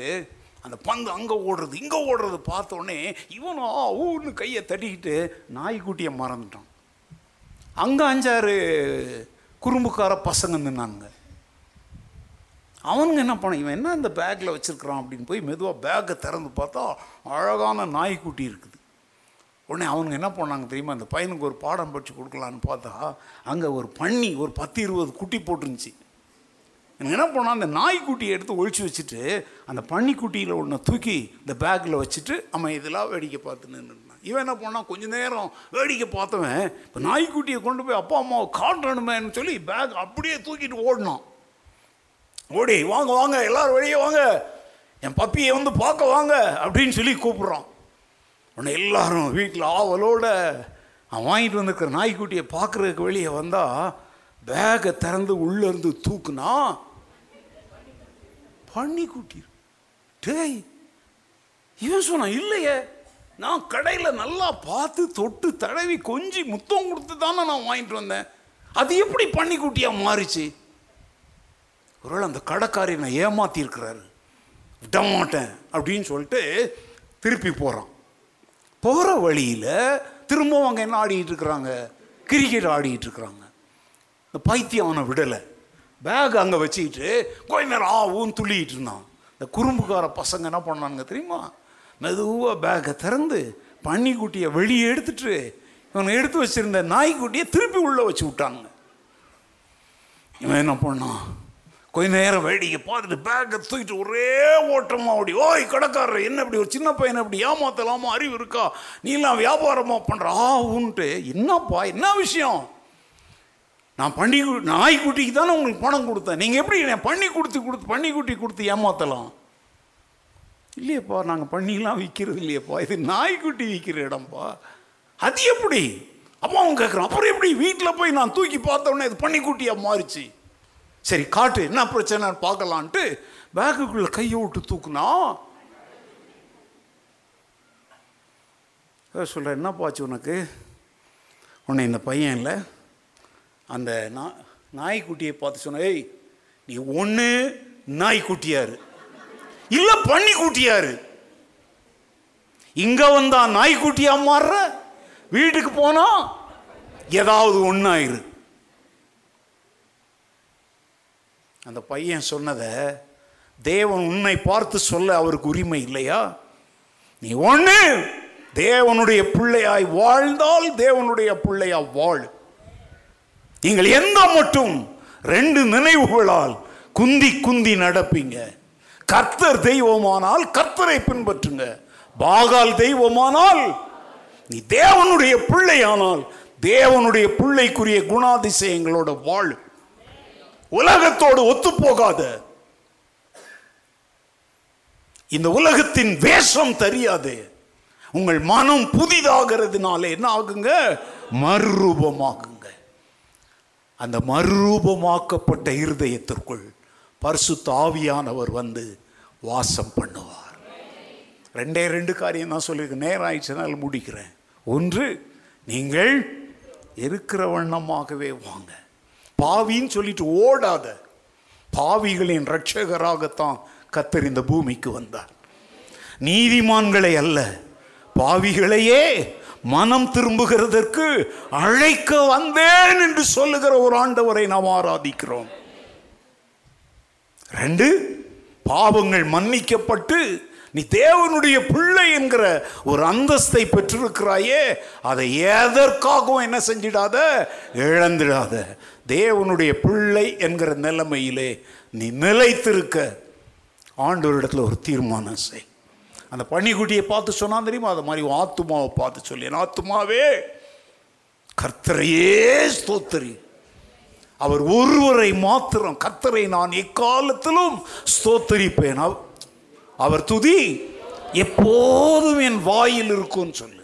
அந்த பந்து அங்கே ஓடுறது இங்கே ஓடுறது பார்த்தோடனே இவனும் ஊன்னு கையை தட்டிக்கிட்டு நாய்க்குட்டியை மறந்துட்டான். அங்கே அஞ்சாறு குறும்புக்கார பசங்க நின்னானுங்க. அவனுங்க என்ன பண்ண, இவன் என்ன இந்த பேக்கில் வச்சுருக்கிறான் அப்படின்னு போய் மெதுவாக பேக்கை திறந்து பார்த்தா அழகான நாய்க்குட்டி இருக்குது. உடனே அவனுங்க என்ன பண்ணாங்க தெரியுமா, அந்த பையனுக்கு ஒரு பாடம் படித்து கொடுக்கலான்னு பார்த்தா அங்கே ஒரு பன்னி ஒரு பத்து இருபது குட்டி போட்டுருந்துச்சு. எனக்கு என்ன பண்ணால் அந்த நாய்க்குட்டியை எடுத்து ஒழிச்சு வச்சுட்டு அந்த பன்னிக்குட்டியில் ஒன்று தூக்கி இந்த பேக்கில் வச்சுட்டு அவன் இதெல்லாம் வேடிக்கை பார்த்து நின்றுட்டான். இவன் என்ன பண்ணால் கொஞ்சம் நேரம் வேடிக்கை பார்த்தவன் இப்போ நாய்க்குட்டியை கொண்டு போய் அப்பா அம்மாவை காட்டணுமேன்னு சொல்லி பேக் அப்படியே தூக்கிட்டு ஓடினான். ஓடி வாங்க வாங்க எல்லோரும் வெளியே வாங்க, என் பப்பியை வந்து பார்க்க வாங்க அப்படின்னு சொல்லி கூப்பிட்றான். உடனே எல்லாரும் வீட்டில் ஆவலோடு அவன் வாங்கிட்டு வந்துருக்கிற நாய்க்குட்டியை பார்க்குறதுக்கு வெளியே வந்தால் பேகை திறந்து உள்ளேருந்து தூக்குனா பன்னிக்குட்டி. டேய், இவன் சொன்னான், இல்லையே நான் கடையில் நல்லா பார்த்து தொட்டு தடவி கொஞ்சி முத்தம் கொடுத்து தானே நான் வாங்கிட்டு வந்தேன், அது எப்படி பன்னிக்குட்டியாக மாறிச்சு? ஒருவேளை அந்த கடைக்காரி நான் ஏமாத்திருக்கிறாரு, விட மாட்டேன் அப்படின்னு சொல்லிட்டு திருப்பி போகிறான். போகிற வழியில் திரும்பவும் அவங்க என்ன ஆடிக்கிட்டு இருக்கிறாங்க, கிரிக்கெட் ஆடிக்கிட்டு இருக்கிறாங்க. இந்த பைத்தியம் அவனை விடலை, பேக் அங்கே வச்சுக்கிட்டு கொஞ்ச நேரம் ஆ ஊன்னு துள்ளிக்கிட்டு இருந்தான். இந்த குறும்புக்கார பசங்க என்ன பண்ணானுங்க தெரியுமா, மெதுவாக பேக்கை திறந்து பன்னிக்குட்டியை வெளியே எடுத்துட்டு இவனை எடுத்து வச்சுருந்த நாய்க்குட்டியை திருப்பி உள்ளே வச்சு விட்டாங்க. இவன் என்ன பண்ணான், கொஞ்ச நேரம் வேடிக்கை பார்த்துட்டு பேக்கை தூக்கிட்டு ஒரே ஓட்டமாக அப்படி ஓய் கடைக்காரர் என்ன இப்படி ஒரு சின்ன பையனை இப்படி ஏமாத்தலாமா, அறிவு இருக்கா நீலாம் வியாபாரமாக பண்ணுற ஆ ஊன்ட்டு. என்னப்பா என்ன விஷயம், நான் பண்ணி நாய்க்குட்டிக்கு தானே உங்களுக்கு பணம் கொடுத்தேன், நீங்கள் எப்படி நான் பண்ணி கொடுத்து கொடுத்து பன்னிக்குட்டி கொடுத்து ஏமாத்தலாம்? இல்லையப்பா நாங்கள் பண்ணிலாம் விற்கிறது இல்லையப்பா, இது நாய்க்குட்டி விற்கிற இடம்ப்பா. அது எப்படி? அப்போ அவங்க கேட்குறான், அப்புறம் எப்படி வீட்டில் போய் நான் தூக்கி பார்த்தோன்னே இது பன்னிக்குட்டியாக மாறிச்சு? சரி காட்டு என்ன பிரச்சனைன்னு பார்க்கலான்ட்டு பேக்குக்குள்ளே கையை விட்டு தூக்குனா சொல்கிறேன், என்ன பாச்சு உனக்கு, உன்னை இந்த பையன் இல்லை அந்த நா நாய்க்குட்டியை பார்த்து சொன்ன, ஏய் நீ ஒன்று நாய்க்குட்டியாரு இல்லை பன்னிக்குட்டியாரு, இங்கே வந்தால் நாய்க்குட்டியாக மாறுற, வீட்டுக்கு போனால் ஏதாவது ஒன்றாயிரு. அந்த பையன் சொன்னதை தேவன் உன்னை பார்த்து சொல்ல அவருக்கு உரிமை இல்லையா? நீ ஒன்று தேவனுடைய பிள்ளையாய் வாழ்ந்தால் தேவனுடைய பிள்ளையாய் வாழ். நீங்கள் எந்த மட்டும் ரெண்டு நினைவுகளால் குந்தி குந்தி நடப்பீங்க. கர்த்தர் தெய்வமானால் கர்த்தரை பின்பற்றுங்க, பாகால் தெய்வமானால் நீ தேவனுடைய பிள்ளையானால் தேவனுடைய பிள்ளைக்குரிய குணாதிசயங்களோட வாழ், உலகத்தோடு ஒத்துப்போகாத, இந்த உலகத்தின் வேஷம் தெரியாது. உங்கள் மனம் புதிதாகிறதுனால என்ன ஆகுங்க, மறுரூபமாகுங்க. அந்த மறுரூபமாக்கப்பட்ட இருதயத்திற்குள் பரிசுத்த ஆவியானவர் வந்து வாசம் பண்ணுவார். ரெண்டே ரெண்டு காரியம் தான் சொல்லியிருக்கேன், நேரம் ஆயிடுச்சுனால முடிக்கிறேன். ஒன்று, நீங்கள் இருக்கிற வண்ணமாகவே வாங்க. பாவின்னு சொல்லிட்டு ஓடாத, பாவிகளின் இரட்சகராகத்தான் கர்த்தர் இந்த பூமிக்கு வந்தார். நீதிமான்களை அல்ல பாவிகளையே மனம் திரும்புகிறதற்கு அழைக்க வந்தேன் என்று சொல்லுகிற ஒரு ஆண்டவரை நாம் ஆராதிக்கிறோம். ரெண்டு, பாவங்கள் மன்னிக்கப்பட்டு நீ தேவனுடைய பிள்ளை என்கிற ஒரு அந்தஸ்தை பெற்றிருக்கிறாயே, அதை எதற்காகவும் என்ன செஞ்சிடாத, இழந்துடாத. தேவனுடைய பிள்ளை என்கிற நிலைமையிலே நீ நிலைத்திருக்க ஆண்டவரிடத்தில் ஒரு தீர்மானம் செய். அந்த பன்னிக்குட்டியை பார்த்து சொன்னான் தெரியுமா, அது மாதிரி ஆத்துமாவை பார்த்து சொல்லி, என் ஆத்துமாவே கர்த்தரையே ஸ்தோத்திரி, அவர் ஒருவரை மாத்திரம், கர்த்தரை நான் எக்காலத்திலும் ஸ்தோத்தரிப்பேன், அவர் துதி எப்போதும் என் வாயில் இருக்கும்னு சொல்லு.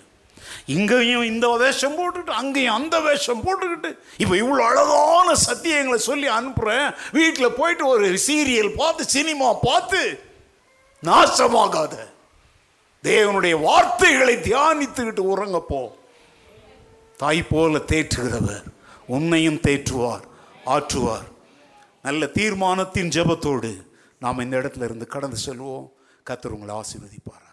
இங்கேயும் இந்த வேஷம் போட்டுக்கிட்டு அங்கேயும் அந்த வேஷம் போட்டுக்கிட்டு இப்போ இவ்வளோ அழகான சத்தியங்களை சொல்லி அனுப்புகிறேன், வீட்டில் போயிட்டு ஒரு சீரியல் பார்த்து சினிமா பார்த்து நாசமாகாத. தேவனுடைய வார்த்தைகளை தியானித்துக்கிட்டு உறங்கப்போ. தாய் போல தேற்றுகிறவர் உன்னையும் தேற்றுவார், ஆற்றுவார். நல்ல தீர்மானத்தின் ஜெபத்தோடு நாம் இந்த இடத்துல இருந்து கடந்து செல்வோம். கர்த்தர் உங்களை ஆசீர்வதிப்பார்.